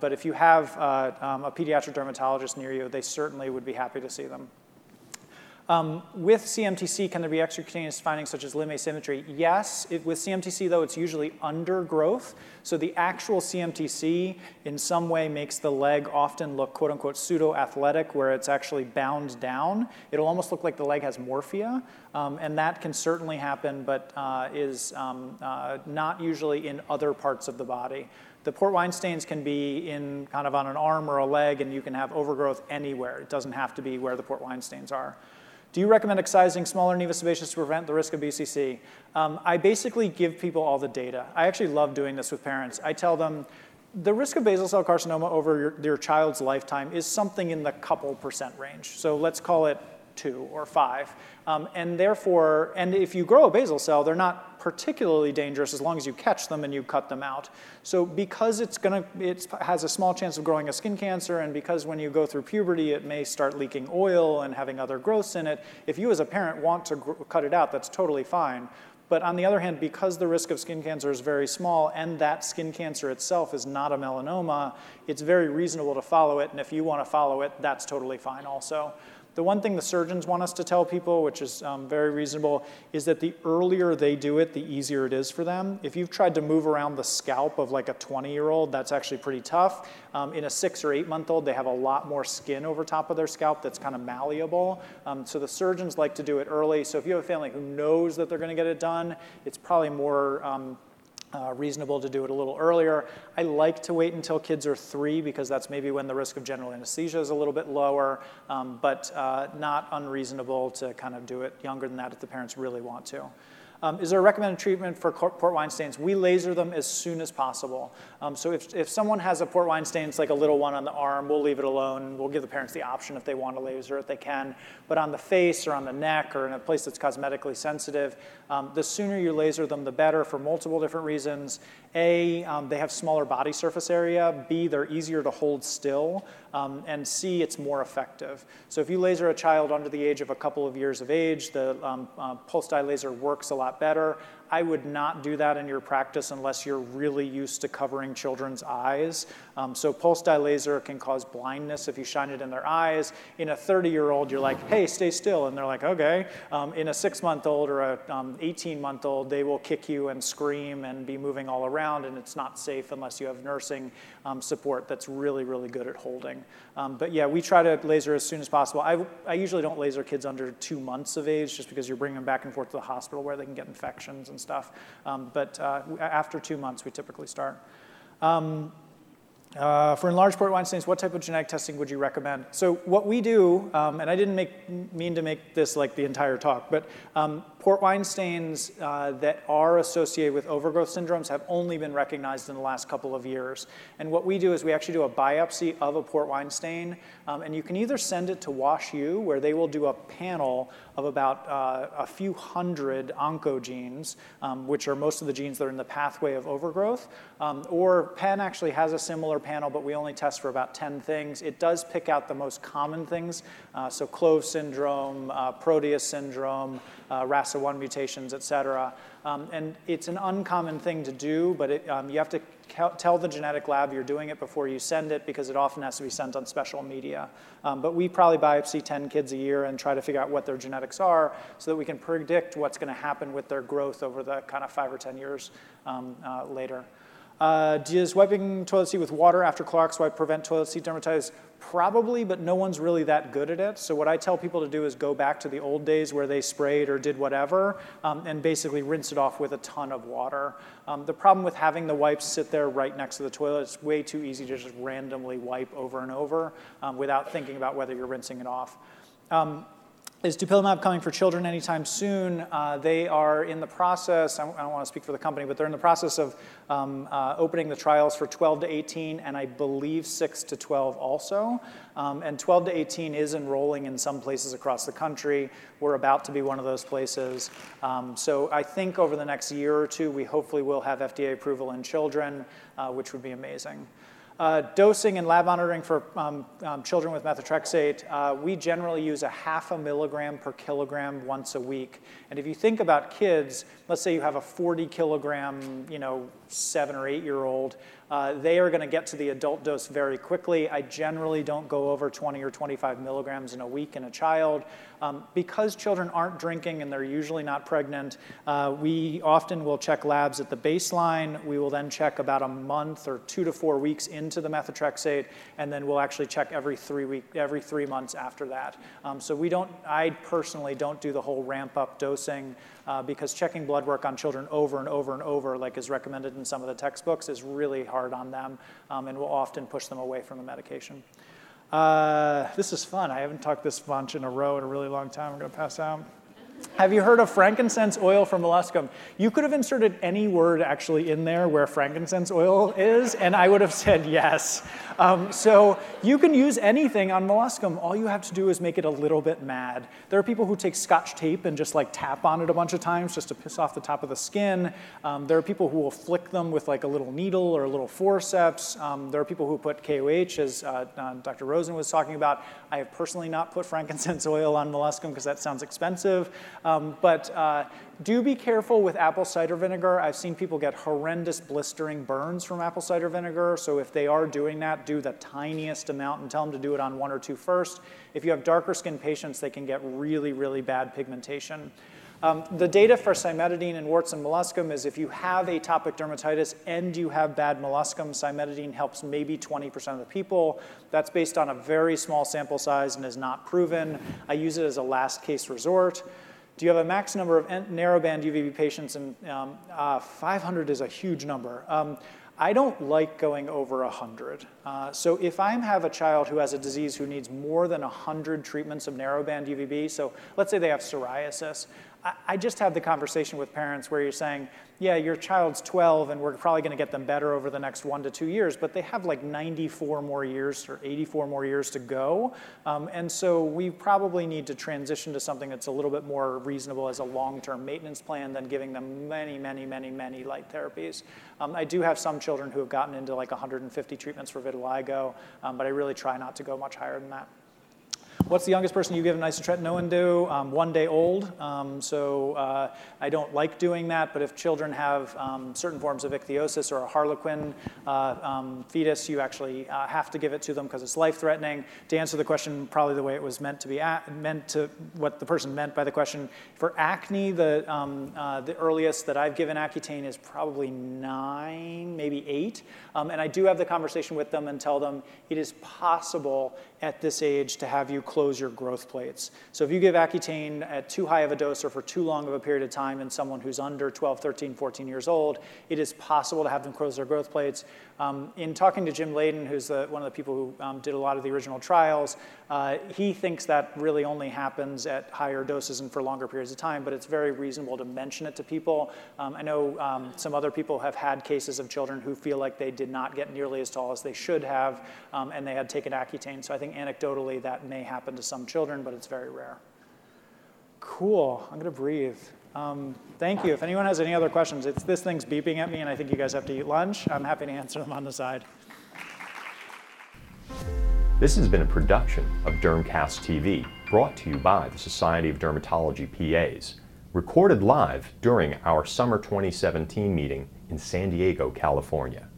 But if you have a pediatric dermatologist near you, they certainly would be happy to see them. With CMTC, can there be extracutaneous findings such as limb asymmetry? Yes. With CMTC, though, it's usually undergrowth. So the actual CMTC in some way makes the leg often look, quote unquote, pseudo-athletic, where it's actually bound down. It'll almost look like the leg has morphia. And that can certainly happen, but is not usually in other parts of the body. The port wine stains can be in kind of on an arm or a leg, and you can have overgrowth anywhere. It doesn't have to be where the port wine stains are. Do you recommend excising smaller nevus sebaceous to prevent the risk of BCC? I basically give people all the data. I actually love doing this with parents. I tell them the risk of basal cell carcinoma over your child's lifetime is something in the couple % range. So let's call it 2 or 5. And therefore, and if you grow a basal cell, they're not particularly dangerous as long as you catch them and you cut them out. So because it has a small chance of growing a skin cancer, and because when you go through puberty, it may start leaking oil and having other growths in it, if you as a parent want to cut it out, that's totally fine. But on the other hand, because the risk of skin cancer is very small and that skin cancer itself is not a melanoma, it's very reasonable to follow it. And if you want to follow it, that's totally fine also. The one thing the surgeons want us to tell people, which is very reasonable, is that the earlier they do it, the easier it is for them. If you've tried to move around the scalp of like a 20-year-old, that's actually pretty tough. In a 6 or 8-month-old, they have a lot more skin over top of their scalp that's kind of malleable. So the surgeons like to do it early. So if you have a family who knows that they're going to get it done, it's probably more reasonable to do it a little earlier. I like to wait until kids are 3 because that's maybe when the risk of general anesthesia is a little bit lower, but not unreasonable to kind of do it younger than that if the parents really want to. Is there a recommended treatment for port wine stains? We laser them as soon as possible. So if someone has a port wine stain, it's like a little one on the arm, we'll leave it alone. We'll give the parents the option if they want to laser it, they can. But on the face or on the neck or in a place that's cosmetically sensitive, the sooner you laser them, the better for multiple different reasons. A, they have smaller body surface area. B, they're easier to hold still. And C, it's more effective. So if you laser a child under the age of a couple of years of age, the pulsed dye laser works a lot better. I would not do that in your practice unless you're really used to covering children's eyes. So pulsed dye laser can cause blindness if you shine it in their eyes. In a 30-year-old, you're like, hey, stay still. And they're like, okay. In a 6-month-old or a 18-month-old, they will kick you and scream and be moving all around. And it's not safe unless you have nursing support that's really, really good at holding. But yeah, we try to laser as soon as possible. I usually don't laser kids under 2 months of age just because you're bringing them back and forth to the hospital where they can get infections and stuff. But after 2 months, we typically start. For enlarged port wine stains, what type of genetic testing would you recommend? So what we do, and I didn't mean to make this like the entire talk, but port wine stains that are associated with overgrowth syndromes have only been recognized in the last couple of years. And what we do is we actually do a biopsy of a port wine stain, and you can either send it to Wash U, where they will do a panel of about a few hundred oncogenes, which are most of the genes that are in the pathway of overgrowth, or Penn actually has a similar panel, but we only test for about 10 things. It does pick out the most common things, so Clove syndrome, Proteus syndrome, RASA1 mutations, et cetera. And it's an uncommon thing to do, but you have to tell the genetic lab you're doing it before you send it because it often has to be sent on special media. But we probably biopsy 10 kids a year and try to figure out what their genetics are so that we can predict what's going to happen with their growth over the kind of 5 or 10 years later. Does wiping toilet seat with water after Clorox wipe prevent toilet seat dermatitis? Probably, but no one's really that good at it. So what I tell people to do is go back to the old days where they sprayed or did whatever and basically rinse it off with a ton of water. The problem with having the wipes sit there right next to the toilet, it's way too easy to just randomly wipe over and over without thinking about whether you're rinsing it off. Is dupilumab coming for children anytime soon? They are in the process, I don't want to speak for the company, but they're in the process of opening the trials for 12 to 18, and I believe 6 to 12 also. And 12 to 18 is enrolling in some places across the country. We're about to be one of those places. So I think over the next year or two, we hopefully will have FDA approval in children, which would be amazing. Dosing and lab monitoring for children with methotrexate, we generally use 0.5 mg/kg once a week. And if you think about kids, let's say you have a 40-kilogram, 7 or 8-year-old, they are going to get to the adult dose very quickly. I generally don't go over 20 or 25 milligrams in a week in a child. Because children aren't drinking and they're usually not pregnant, we often will check labs at the baseline. We will then check about a month or 2 to 4 weeks into the methotrexate, and then we'll actually check every 3 months after that. So I personally don't do the whole ramp up dosing because checking blood work on children over and over and over, like is recommended in some of the textbooks, is really hard on them and will often push them away from the medication. This is fun. I haven't talked this bunch in a row in a really long time. I'm going to pass out. Have you heard of frankincense oil from molluscum? You could have inserted any word actually in there where frankincense oil is, and I would have said yes. So you can use anything on molluscum. All you have to do is make it a little bit mad. There are people who take Scotch tape and just tap on it a bunch of times just to piss off the top of the skin. There are people who will flick them with a little needle or a little forceps. There are people who put KOH, as Dr. Rosen was talking about. I have personally not put frankincense oil on molluscum because that sounds expensive. But do be careful with apple cider vinegar. I've seen people get horrendous blistering burns from apple cider vinegar. So if they are doing that, do the tiniest amount and tell them to do it on 1 or 2 first. If you have darker skin patients, they can get really, really bad pigmentation. The data for cimetidine and warts and molluscum is if you have atopic dermatitis and you have bad molluscum, cimetidine helps maybe 20% of the people. That's based on a very small sample size and is not proven. I use it as a last case resort. Do you have a max number of narrowband UVB patients? And 500 is a huge number. I don't like going over 100. So if I have a child who has a disease who needs more than 100 treatments of narrowband UVB, so let's say they have psoriasis, I just have the conversation with parents where you're saying, yeah, your child's 12 and we're probably going to get them better over the next 1 to 2 years, but they have 94 more years or 84 more years to go. And so we probably need to transition to something that's a little bit more reasonable as a long-term maintenance plan than giving them many, many, many, many light therapies. I do have some children who have gotten into 150 treatments for vitiligo, but I really try not to go much higher than that. What's the youngest person you've given isotretinoin to? 1 day old. So I don't like doing that, but if children have certain forms of ichthyosis or a harlequin fetus, you actually have to give it to them because it's life-threatening. To answer the question, probably the way it was meant to be, what the person meant by the question. For acne, the earliest that I've given Accutane is probably 9, maybe 8. And I do have the conversation with them and tell them it is possible at this age to have you close your growth plates. So if you give Accutane at too high of a dose or for too long of a period of time in someone who's under 12, 13, 14 years old, it is possible to have them close their growth plates. In talking to Jim Layden, who's one of the people who did a lot of the original trials, he thinks that really only happens at higher doses and for longer periods of time, but it's very reasonable to mention it to people. I know some other people have had cases of children who feel like they did not get nearly as tall as they should have, and they had taken Accutane. So I think anecdotally that may happen to some children, but it's very rare. Cool. I'm going to breathe. Thank you. If anyone has any other questions, this thing's beeping at me, and I think you guys have to eat lunch. I'm happy to answer them on the side. This has been a production of Dermcast TV, brought to you by the Society of Dermatology PAs, recorded live during our summer 2017 meeting in San Diego, California.